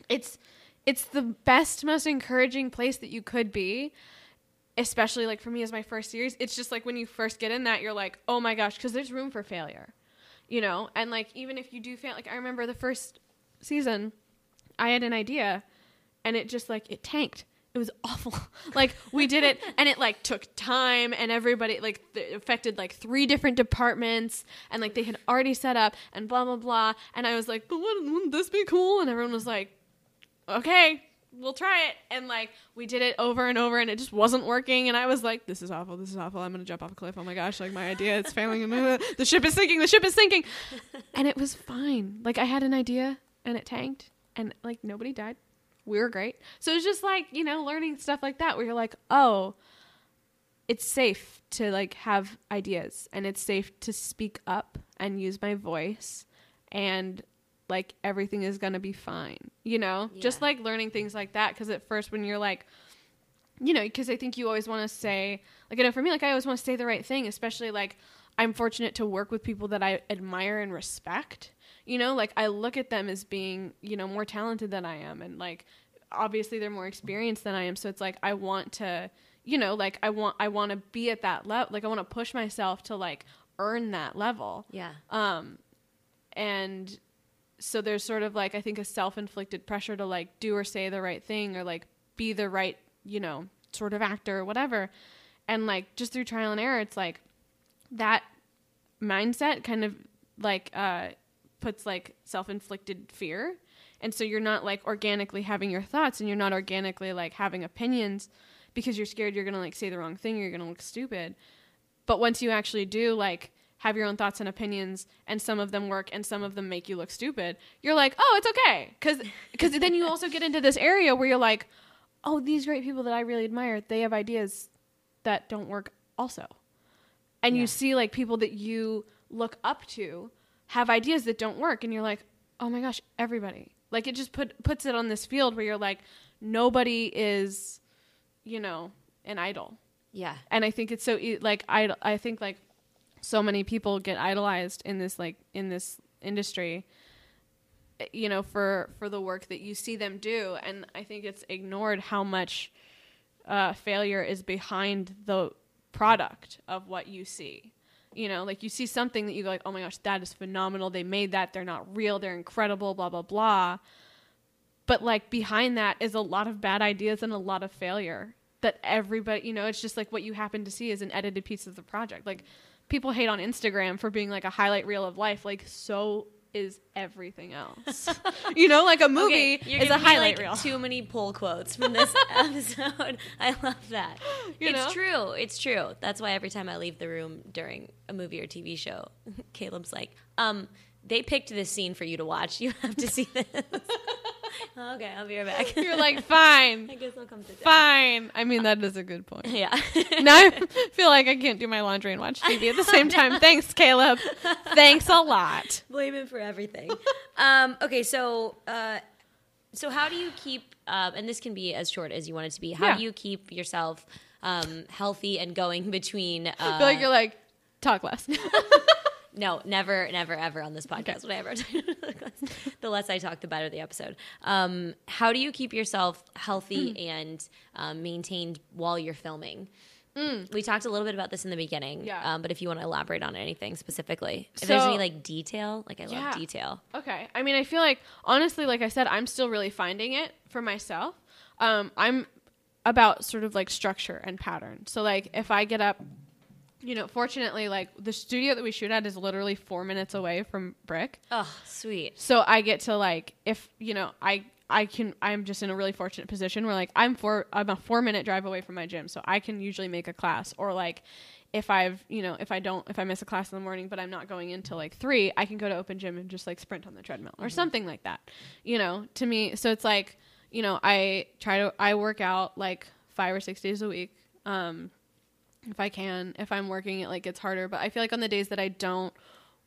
it's it's the best, most encouraging place that you could be, especially like for me as my first series. It's just like when you first get in that, you're like, oh my gosh, because there's room for failure, you know? And like, even if you do fail, like I remember the first season, I had an idea and it just like, it tanked. It was awful. Like we did it and it like took time and everybody like th- affected like three different departments and like they had already set up and blah, blah, blah. And I was like, but wouldn't, wouldn't this be cool? And everyone was like, okay, we'll try it. And like, we did it over and over and it just wasn't working. And I was like, this is awful. This is awful. I'm going to jump off a cliff. Oh my gosh. Like my idea is failing. The ship is sinking. The ship is sinking. And it was fine. Like I had an idea and it tanked and like nobody died. We were great. So it's just like, you know, learning stuff like that where you're like, oh, it's safe to like have ideas and it's safe to speak up and use my voice and like everything is going to be fine. You know, yeah. Just like learning things like that. Cause at first when you're like, you know, cause I think you always want to say like, you know, for me, like I always want to say the right thing, especially like I'm fortunate to work with people that I admire and respect. You know, like I look at them as being, you know, more talented than I am. And like, obviously they're more experienced than I am. So it's like, I want to, you know, like I want, I want to be at that level. Like I want to push myself to like earn that level. Yeah. Um, and so there's sort of like, I think a self-inflicted pressure to like do or say the right thing or like be the right, you know, sort of actor or whatever. And like, just through trial and error, it's like that mindset kind of like, uh, puts like self-inflicted fear. And so you're not like organically having your thoughts and you're not organically like having opinions because you're scared you're going to like say the wrong thing. You're going to look stupid. But once you actually do like have your own thoughts and opinions and some of them work and some of them make you look stupid, you're like, oh, it's okay. Cause, cause then you also get into this area where you're like, oh, these great people that I really admire, they have ideas that don't work also. and yeah. you see like people that you look up to have ideas that don't work, and you're like, oh my gosh, everybody. Like, it just put puts it on this field where you're like, nobody is, you know, an idol. Yeah. And I think it's so like I I think like so many people get idolized in this like in this industry, you know, for for the work that you see them do, and I think it's ignored how much uh, failure is behind the product of what you see. You know, like you see something that you go like, oh my gosh, that is phenomenal. They made that. They're not real. They're incredible, blah, blah, blah. But like behind that is a lot of bad ideas and a lot of failure that everybody, you know, it's just like what you happen to see is an edited piece of the project. Like people hate on Instagram for being like a highlight reel of life. Like so is everything else. You know, like a movie okay, is a highlight like reel. Too many pull quotes from this episode. I love that. You it's know? true. It's true. That's why every time I leave the room during a movie or T V show, Caleb's like, um, they picked this scene for you to watch. You have to see this. Okay, I'll be right back. You're like, fine. I guess I'll come sit down. Fine. I mean, that is a good point. Yeah. Now I feel like I can't do my laundry and watch T V at the same time. Thanks, Caleb. Thanks a lot. Blame him for everything. um, okay, so uh, so how do you keep, uh, and this can be as short as you want it to be, how yeah. do you keep yourself um, healthy and going between? Uh, I feel like you're like, talk less. No, never, never, ever on this podcast okay. would I ever talk. The less I talk, the better the episode. Um, how do you keep yourself healthy mm. and um, maintained while you're filming? Mm. We talked a little bit about this in the beginning, yeah. um, but if you want to elaborate on anything specifically, if so, there's any like detail, like I yeah. love detail. Okay. I mean, I feel like, honestly, like I said, I'm still really finding it for myself. Um, I'm about sort of like structure and pattern. So like if I get up, you know, fortunately, like, the studio that we shoot at is literally four minutes away from Brick. Oh, sweet. So I get to, like, if, you know, I I can, I'm just in a really fortunate position where, like, I'm four, I'm a four-minute drive away from my gym, so I can usually make a class. Or, like, if I've, you know, if I don't, if I miss a class in the morning, but I'm not going in till, like, three, I can go to open gym and just, like, sprint on the treadmill mm-hmm. or something like that, you know, to me. So it's, like, you know, I try to, I work out, like, five or six days a week, um, if I can. If I'm working, it like gets harder. But I feel like on the days that I don't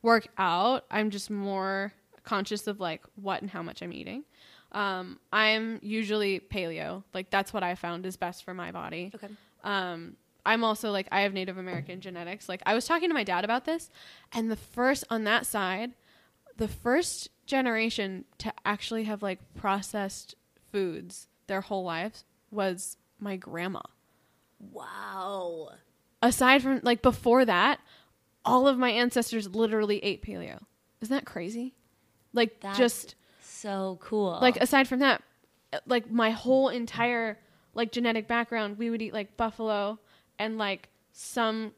work out, I'm just more conscious of like what and how much I'm eating. Um, I'm usually paleo. Like that's what I found is best for my body. Okay. Um, I'm also like, I have Native American genetics. Like I was talking to my dad about this, and the first on that side, the first generation to actually have like processed foods their whole lives was my grandma. Wow. Aside from like before that, all of my ancestors literally ate paleo. Isn't that crazy? Like that's just so cool. Like aside from that, like my whole entire like genetic background, we would eat like buffalo and like some,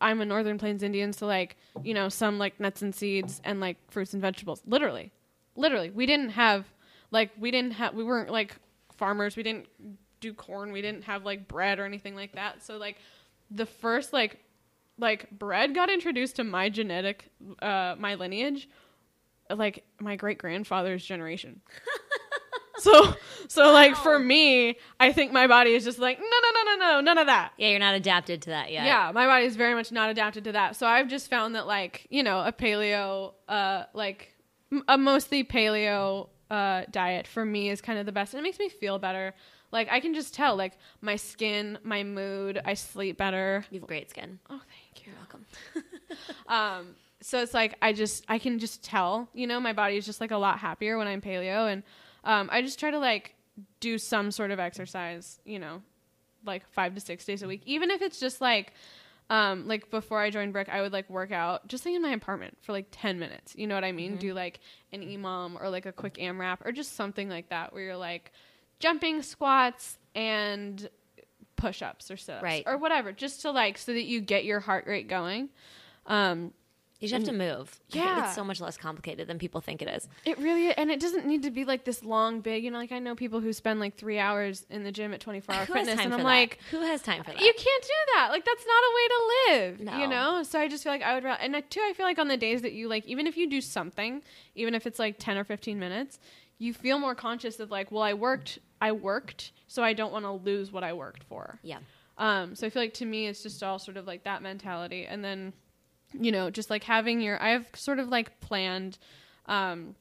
I'm a Northern Plains Indian. So like, you know, some like nuts and seeds and like fruits and vegetables, literally, literally. We didn't have like, we didn't have, we weren't like farmers. We didn't do corn. We didn't have like bread or anything like that. So like the first like like bread got introduced to my genetic uh my lineage like my great grandfather's generation. so so wow. Like for me, I think my body is just like no no no no no none of that. Yeah, you're not adapted to that yet. Yeah, my body is very much not adapted to that. So I've just found that like, you know, a paleo uh like a mostly paleo uh diet for me is kind of the best, and it makes me feel better. Like, I can just tell, like, my skin, my mood, I sleep better. You have great skin. Oh, thank you. You're welcome. um, so it's like, I just, I can just tell, you know, my body is just, like, a lot happier when I'm paleo. And um, I just try to, like, do some sort of exercise, you know, like, five to six days a week. Even if it's just, like, um, like, before I joined Brick, I would, like, work out just, like, in my apartment for, like, ten minutes. You know what I mean? Mm-hmm. Do, like, an E M O M or, like, a quick AMRAP or just something like that where you're, like, jumping squats and push-ups or sit-ups right. or whatever, just to like, so that you get your heart rate going. Um, you just have to move. Yeah. I think it's so much less complicated than people think it is. It really is. And it doesn't need to be like this long, big, you know, like I know people who spend like three hours in the gym at twenty-four hour who fitness and I'm that? Like, who has time for that? You can't do that. Like that's not a way to live, no. you know? So I just feel like I would rather, and too, I feel like on the days that you like, even if you do something, even if it's like ten or fifteen minutes, you feel more conscious of like, well, I worked, I worked, so I don't want to lose what I worked for. Yeah. Um, so I feel like to me, it's just all sort of like that mentality. And then, you know, just like having your, I have sort of like planned, um,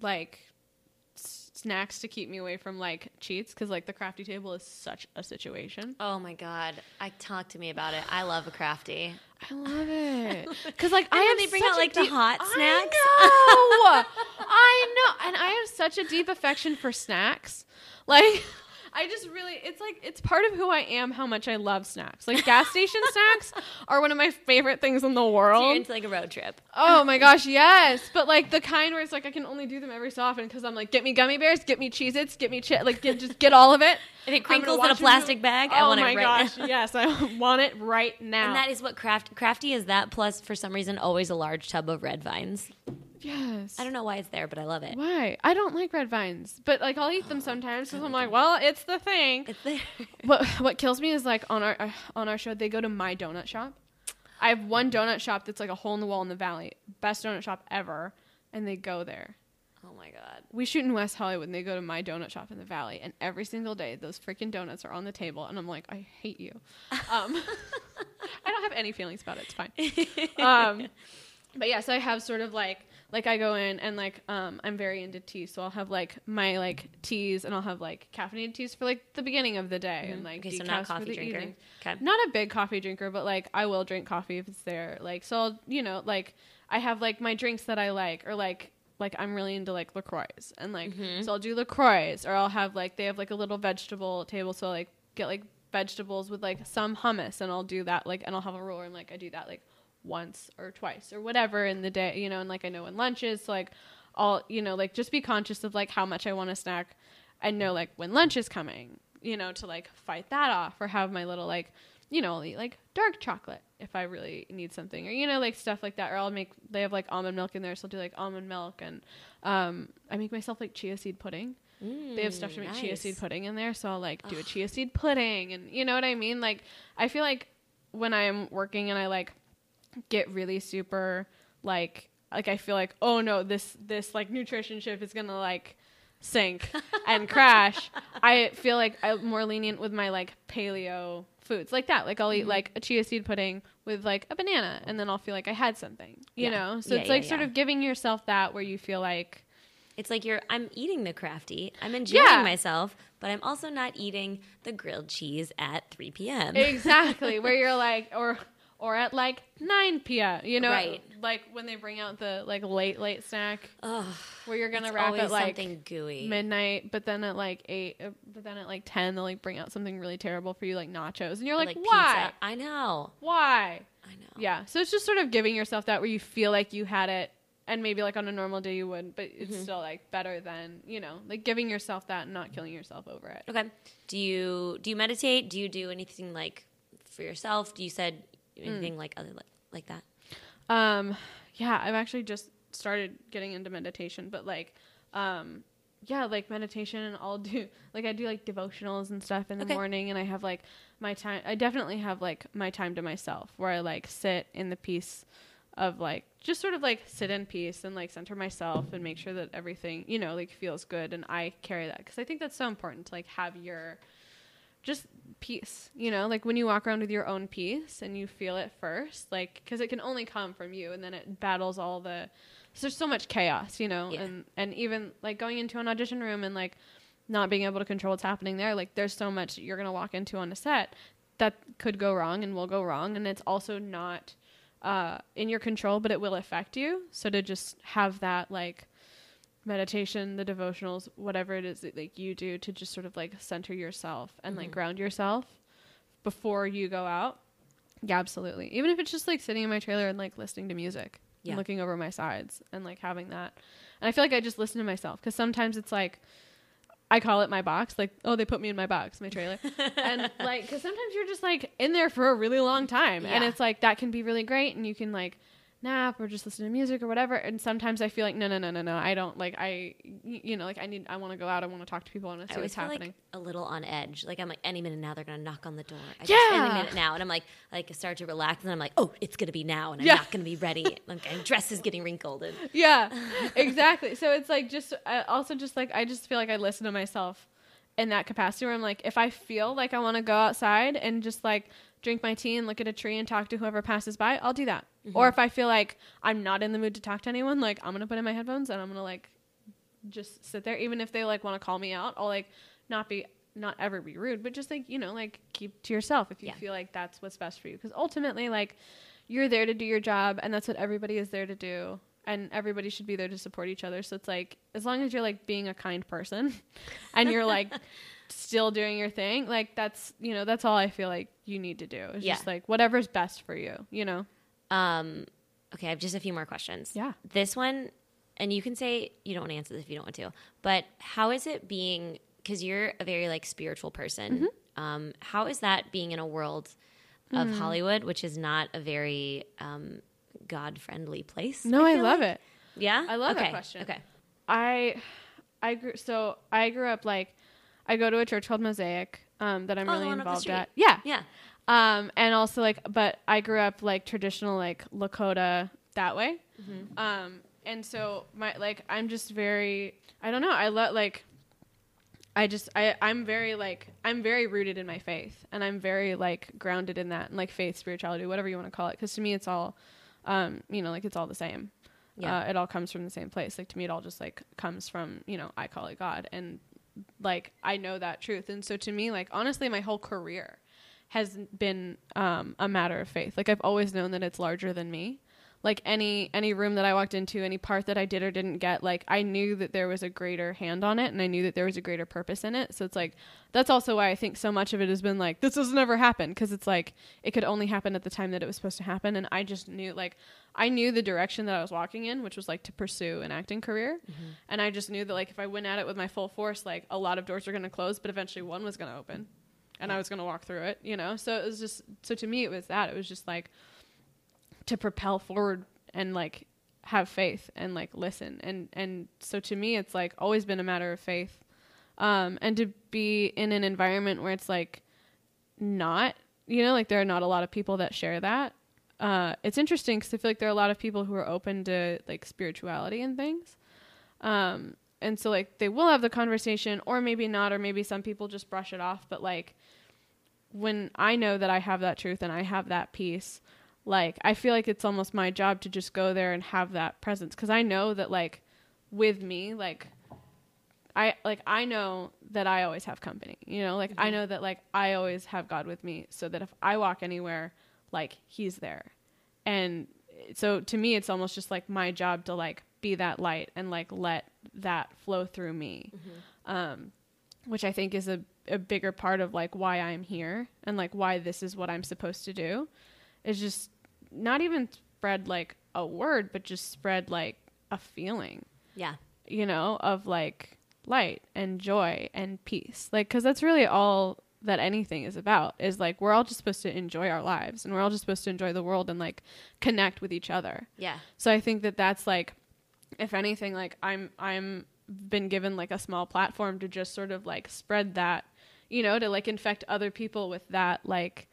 like s- snacks to keep me away from like cheats. 'Cause like the crafty table is such a situation. Oh my God. I talk to me about it. I love a crafty. I love it. 'Cause like, and I have they bring out like deep, the hot snacks. I know. I know. And I have such a deep affection for snacks. Like, I just really, it's like, it's part of who I am, how much I love snacks. Like, gas station snacks are one of my favorite things in the world. So you're into, like, a road trip. Oh, my gosh, yes. But, like, the kind where it's, like, I can only do them every so often because I'm, like, get me gummy bears, get me Cheez-Its, get me, chi- like, get, just get all of it. If it crinkles in a plastic you. bag, oh I want it right gosh, now. Oh, my gosh, yes, I want it right now. And that is what craft, crafty is that, plus, for some reason, always a large tub of red vines. Yes. I don't know why it's there, but I love it. Why? I don't like red vines, but like I'll eat them sometimes because I'm like, well, it's the thing. It's there. What What kills me is like on our uh, on our show, they go to my donut shop. I have one donut shop that's like a hole in the wall in the valley, best donut shop ever, and they go there. Oh my God. We shoot in West Hollywood, and they go to my donut shop in the valley, and every single day those freaking donuts are on the table, and I'm like, I hate you. Um, I don't have any feelings about it. It's fine. Um, but yes, yeah, so I have sort of like. Like, I go in and, like, um, I'm very into tea, so I'll have, like, my, like, teas, and I'll have, like, caffeinated teas for, like, the beginning of the day. Mm-hmm. And, like, okay, so not a coffee drinker. Okay. Not a big coffee drinker, but, like, I will drink coffee if it's there. Like, so, I'll, you know, like, I have, like, my drinks that I like, or, like, like, I'm really into, like, LaCroix. And, like, mm-hmm. so I'll do LaCroix, or I'll have, like, they have, like, a little vegetable table, so I'll, like, get, like, vegetables with, like, some hummus, and I'll do that, like, and I'll have a roller, and, like, I do that, like, once or twice or whatever in the day, you know, and like I know when lunch is, so like I'll, you know, like just be conscious of like how much I want to snack and know like when lunch is coming, you know, to like fight that off or have my little like, you know, I'll eat like dark chocolate if I really need something or, you know, like stuff like that. Or I'll make, they have like almond milk in there, so I'll do like almond milk and um, I make myself like chia seed pudding. Mm, they have stuff to make nice. Chia seed pudding in there, so I'll like do Ugh. a chia seed pudding and you know what I mean? Like I feel like when I'm working and I like get really super like like I feel like oh no this this like nutrition shift is gonna like sink and crash, I feel like I'm more lenient with my like paleo foods like that, like I'll eat mm-hmm. like a chia seed pudding with like a banana and then I'll feel like I had something you yeah. know so yeah, it's yeah, like yeah. sort of giving yourself that where you feel like it's like you're I'm eating the crafty, I'm enjoying yeah. myself, but I'm also not eating the grilled cheese at three p.m. exactly where you're like or Or at, like, nine p.m., you know? Right. Like, when they bring out the, like, late, late snack. Ugh, where you're going to wrap at, like, something gooey. Midnight. But then at, like, eight. But then at, like, ten, they'll, like, bring out something really terrible for you, like, nachos. And you're like, like why? Pizza. I know. Why? I know. Yeah. So it's just sort of giving yourself that where you feel like you had it. And maybe, like, on a normal day you wouldn't. But it's mm-hmm. still, like, better than, you know, like, giving yourself that and not killing yourself over it. Okay. Do you, do you meditate? Do you do anything, like, for yourself? Do you said... anything mm. like other li- like that um yeah I've actually just started getting into meditation, but like um yeah like meditation and I'll do like I do like devotionals and stuff in okay. the morning, and I have like my time I definitely have like my time to myself where I like sit in the peace of like just sort of like sit in peace and like center myself and make sure that everything you know like feels good, and I carry that because I think that's so important to like have your just peace, you know, like when you walk around with your own peace and you feel it first, like, because it can only come from you, and then it battles all the, so there's so much chaos, you know, yeah. and, and even like going into an audition room and like not being able to control what's happening there, like there's so much you're going to walk into on a set that could go wrong and will go wrong, and it's also not uh, in your control, but it will affect you, so to just have that like meditation, the devotionals, whatever it is that like you do to just sort of like center yourself and mm-hmm. like ground yourself before you go out. Yeah, absolutely. Even if it's just like sitting in my trailer and like listening to music yeah. and looking over my sides and like having that. And I feel like I just listen to myself because sometimes it's like, I call it my box. Like, oh, they put me in my box, my trailer. And like, because sometimes you're just like in there for a really long time. Yeah. And it's like, that can be really great. And you can like, nap or just listen to music or whatever, and sometimes I feel like no no no no no I don't like I you know like I need I want to go out, I want to talk to people, I want to see what's feel happening like a little on edge, like I'm like any minute now they're gonna knock on the door, I yeah just, any minute now, and I'm like like I start to relax and I'm like oh it's gonna be now and I'm yeah. not gonna be ready like my dress is getting wrinkled and yeah exactly so it's like just uh, also just like I just feel like I listen to myself in that capacity where I'm like, if I feel like I want to go outside and just like drink my tea and look at a tree and talk to whoever passes by, I'll do that. Mm-hmm. Or if I feel like I'm not in the mood to talk to anyone, like I'm going to put in my headphones and I'm going to like just sit there. Even if they like want to call me out, I'll like not be, not ever be rude, but just like, you know, like keep to yourself if you yeah. feel like that's what's best for you. Because ultimately like you're there to do your job and that's what everybody is there to do. And everybody should be there to support each other. So it's like, as long as you're like being a kind person and you're like still doing your thing, like that's, you know, that's all I feel like you need to do. It's yeah. just like whatever's best for you, you know? Um, okay. I have just a few more questions. Yeah. This one, and you can say you don't want to answer this if you don't want to, but how is it being, cause you're a very like spiritual person. Mm-hmm. Um, how is that being in a world of mm. Hollywood, which is not a very, um, God-friendly place? No, I, I love like. it. Yeah? I love okay. that question. Okay. I I grew so I grew up like I go to a church called Mosaic um that I'm oh, really involved at. Yeah. Yeah. Um and also like but I grew up like traditional like Lakota that way. Mm-hmm. Um and so my like I'm just very I don't know, I love like I just I I'm very like I'm very rooted in my faith and I'm very like grounded in that and like faith, spirituality, whatever you want to call it, because to me it's all Um, you know, like it's all the same. Yeah. Uh, it all comes from the same place. Like to me, it all just like comes from, you know, I call it God. And like, I know that truth. And so to me, like, honestly, my whole career has been, um, a matter of faith. Like I've always known that it's larger than me. Like any, any room that I walked into, any part that I did or didn't get, like I knew that there was a greater hand on it and I knew that there was a greater purpose in it. So it's like, that's also why I think so much of it has been like, this doesn't ever happen. Cause it's like, it could only happen at the time that it was supposed to happen. And I just knew, like, I knew the direction that I was walking in, which was like to pursue an acting career. Mm-hmm. And I just knew that like, if I went at it with my full force, like a lot of doors were going to close, but eventually one was going to open and yeah. I was going to walk through it, you know? So it was just, so to me, it was that, it was just like, to propel forward and like have faith and like listen. And, and so to me, it's like always been a matter of faith. Um, and to be in an environment where it's like not, you know, like there are not a lot of people that share that. Uh, it's interesting because I feel like there are a lot of people who are open to like spirituality and things. Um, and so like they will have the conversation or maybe not, or maybe some people just brush it off. But like when I know that I have that truth and I have that peace, like, I feel like it's almost my job to just go there and have that presence. Cause I know that like with me, like I, like I know that I always have company, you know, like mm-hmm. I know that like I always have God with me so that if I walk anywhere, like he's there. And so to me, it's almost just like my job to like be that light and like let that flow through me. Mm-hmm. Um, which I think is a, a bigger part of like why I'm here and like why this is what I'm supposed to do. It's just not even spread like a word, but just spread like a feeling. Yeah. You know, of like light and joy and peace. Like, cause that's really all that anything is about is like, we're all just supposed to enjoy our lives and we're all just supposed to enjoy the world and like connect with each other. Yeah. So I think that that's like, if anything, like I'm, I'm been given like a small platform to just sort of like spread that, you know, to like infect other people with that, like,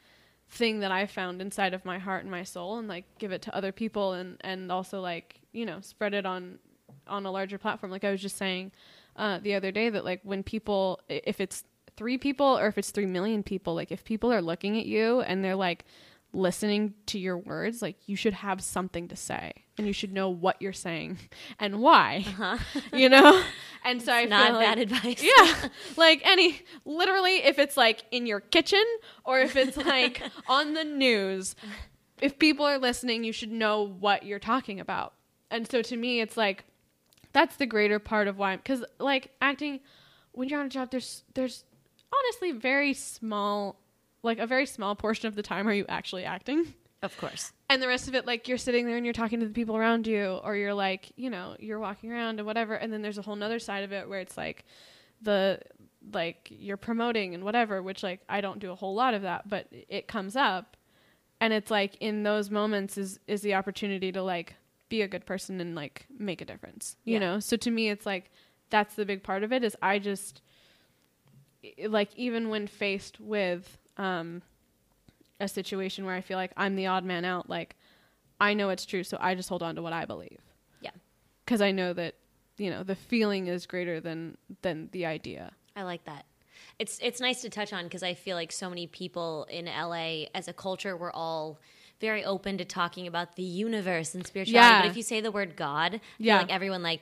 thing that I found inside of my heart and my soul and like give it to other people and, and also like, you know, spread it on, on a larger platform. Like I was just saying uh, the other day that like when people, if it's three people or if it's three million people, like if people are looking at you and they're like listening to your words, like you should have something to say and you should know what you're saying and why, uh-huh. you know? And so I feel not bad advice. Yeah. Like any, literally if it's like in your kitchen or if it's like on the news, if people are listening, you should know what you're talking about. And so to me, it's like, that's the greater part of why, because like acting, when you're on a job, there's, there's honestly very small, like a very small portion of the time are you actually acting. Of course. And the rest of it, like you're sitting there and you're talking to the people around you or you're like, you know, you're walking around and whatever. And then there's a whole nother side of it where it's like the, like you're promoting and whatever, which like, I don't do a whole lot of that, but it comes up and it's like in those moments is, is the opportunity to like be a good person and like make a difference, you yeah. know? So to me, it's like, that's the big part of it is I just like, even when faced with, um, a situation where I feel like I'm the odd man out, like I know it's true. So I just hold on to what I believe. Yeah. Cause I know that, you know, the feeling is greater than, than the idea. I like that. it's it's nice to touch on because I feel like so many people in L A as a culture, we're all very open to talking about the universe and spirituality. Yeah. But if you say the word God, I yeah. feel like everyone like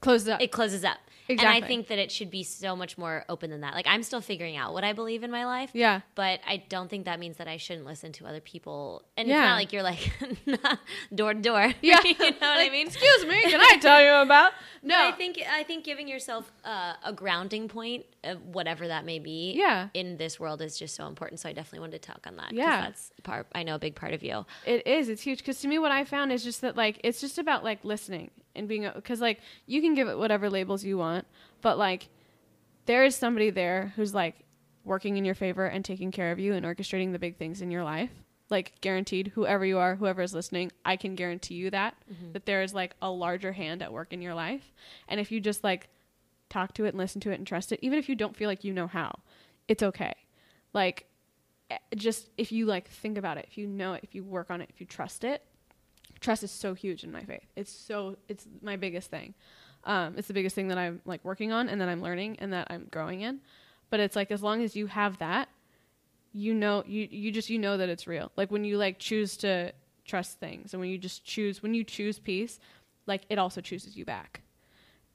closes up. It closes up. Exactly. And I think that it should be so much more open than that. Like, I'm still figuring out what I believe in my life. Yeah. But I don't think that means that I shouldn't listen to other people. And yeah. it's not like you're like door to door. Yeah. You know what like, I mean? Excuse me. Can I tell you about? No. But I think I think giving yourself uh, a grounding point, of whatever that may be, yeah. in this world is just so important. So I definitely wanted to talk on that. Yeah. That's part. I know a big part of you. It is. It's huge. Because to me, what I found is just that like it's just about like listening. And being, because like you can give it whatever labels you want, but like there is somebody there who's like working in your favor and taking care of you and orchestrating the big things in your life. Like, guaranteed, whoever you are, whoever is listening, I can guarantee you that, mm-hmm. that there is like a larger hand at work in your life. And if you just like talk to it and listen to it and trust it, even if you don't feel like you know how, it's okay. Like, just if you like think about it, if you know it, if you work on it, if you trust it. Trust is so huge in my faith. It's so, it's my biggest thing. Um, it's the biggest thing that I'm like working on and that I'm learning and that I'm growing in. But it's like, as long as you have that, you know, you, you just, you know that it's real. Like when you like choose to trust things and when you just choose, when you choose peace, like it also chooses you back.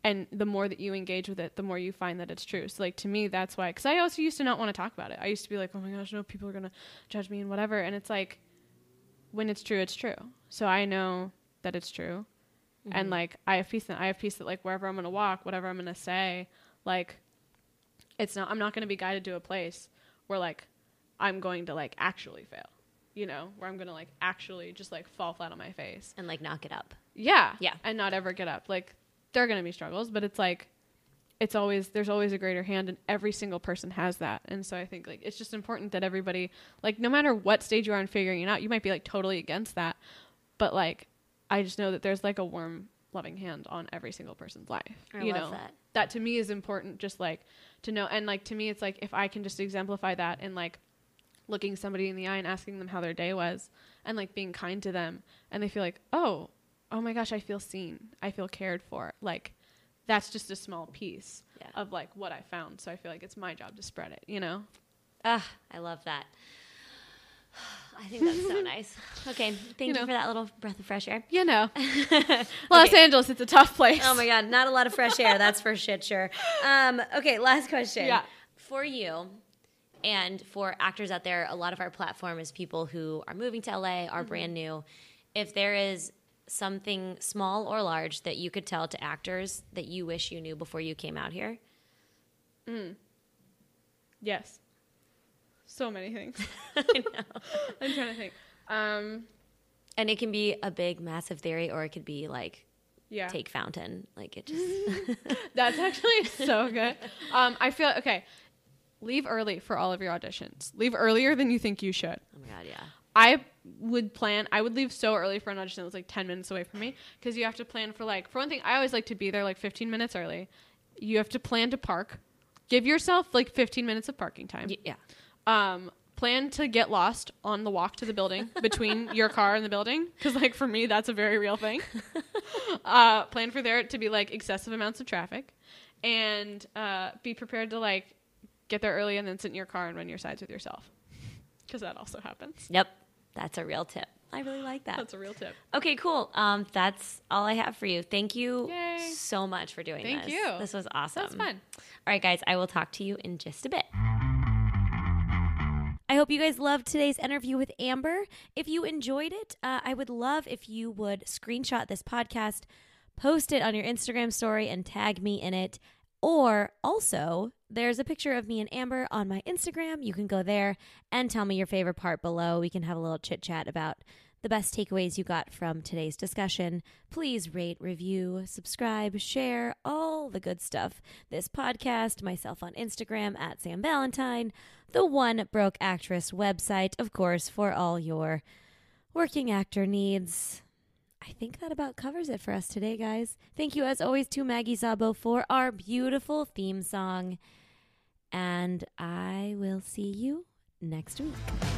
And the more that you engage with it, the more you find that it's true. So like, to me, that's why, cause I also used to not want to talk about it. I used to be like, oh my gosh, no, people are going to judge me and whatever. And it's like, when it's true, it's true. So I know that it's true. Mm-hmm. And like, I have peace that I have peace that like wherever I'm going to walk, whatever I'm going to say, like it's not, I'm not going to be guided to a place where like, I'm going to like actually fail, you know, where I'm going to like actually just like fall flat on my face and like not get up. Yeah. Yeah. And not ever get up. Like there are going to be struggles, but it's like, it's always, there's always a greater hand and every single person has that. And so I think like, it's just important that everybody, like no matter what stage you are in figuring it out, you might be like totally against that. But like, I just know that there's like a warm, loving hand on every single person's life. I you love know, that. That to me is important just like to know. And like, to me, it's like, if I can just exemplify that and like looking somebody in the eye and asking them how their day was and like being kind to them and they feel like, oh, oh my gosh, I feel seen. I feel cared for. Like that's just a small piece yeah. of like what I found. So I feel like it's my job to spread it, you know? Ah, I love that. I think that's so nice. Okay, thank you, you know. for that little breath of fresh air. You know, Los okay. Angeles, it's a tough place. Oh my God, not a lot of fresh air. That's for shit sure. Um, okay, last question yeah. for you, and for actors out there. A lot of our platform is people who are moving to L A, are mm-hmm. brand new. If there is something small or large that you could tell to actors that you wish you knew before you came out here, mm. yes. So many things. I know. I'm trying to think. Um, and it can be a big, massive theory, or it could be like, yeah. take Fountain. Like it just. That's actually so good. Um, I feel okay. Leave early for all of your auditions. Leave earlier than you think you should. Oh my God, yeah. I would plan. I would leave so early for an audition that was like ten minutes away from me, because you have to plan for like. For one thing, I always like to be there like fifteen minutes early. You have to plan to park. Give yourself like fifteen minutes of parking time. Y- yeah. Um, plan to get lost on the walk to the building between your car and the building. Cause like for me, that's a very real thing. Uh, plan for there to be like excessive amounts of traffic, and, uh, be prepared to like get there early and then sit in your car and run your sides with yourself. Cause that also happens. Yep. That's a real tip. I really like that. That's a real tip. Okay, cool. Um, that's all I have for you. Thank you Yay. so much for doing Thank this. Thank you. This was awesome. That was fun. All right, guys, I will talk to you in just a bit. I hope you guys loved today's interview with Amber. If you enjoyed it, uh, I would love if you would screenshot this podcast, post it on your Instagram story, and tag me in it. Or also, there's a picture of me and Amber on my Instagram. You can go there and tell me your favorite part below. We can have a little chit-chat about the best takeaways you got from today's discussion. Please rate, review, subscribe, share, all the good stuff. This podcast, myself on Instagram at Sam Valentine, the One Broke Actress website, of course, for all your working actor needs. I think that about covers it for us today, guys. Thank you, as always, to Maggie Sabo for our beautiful theme song. And I will see you next week.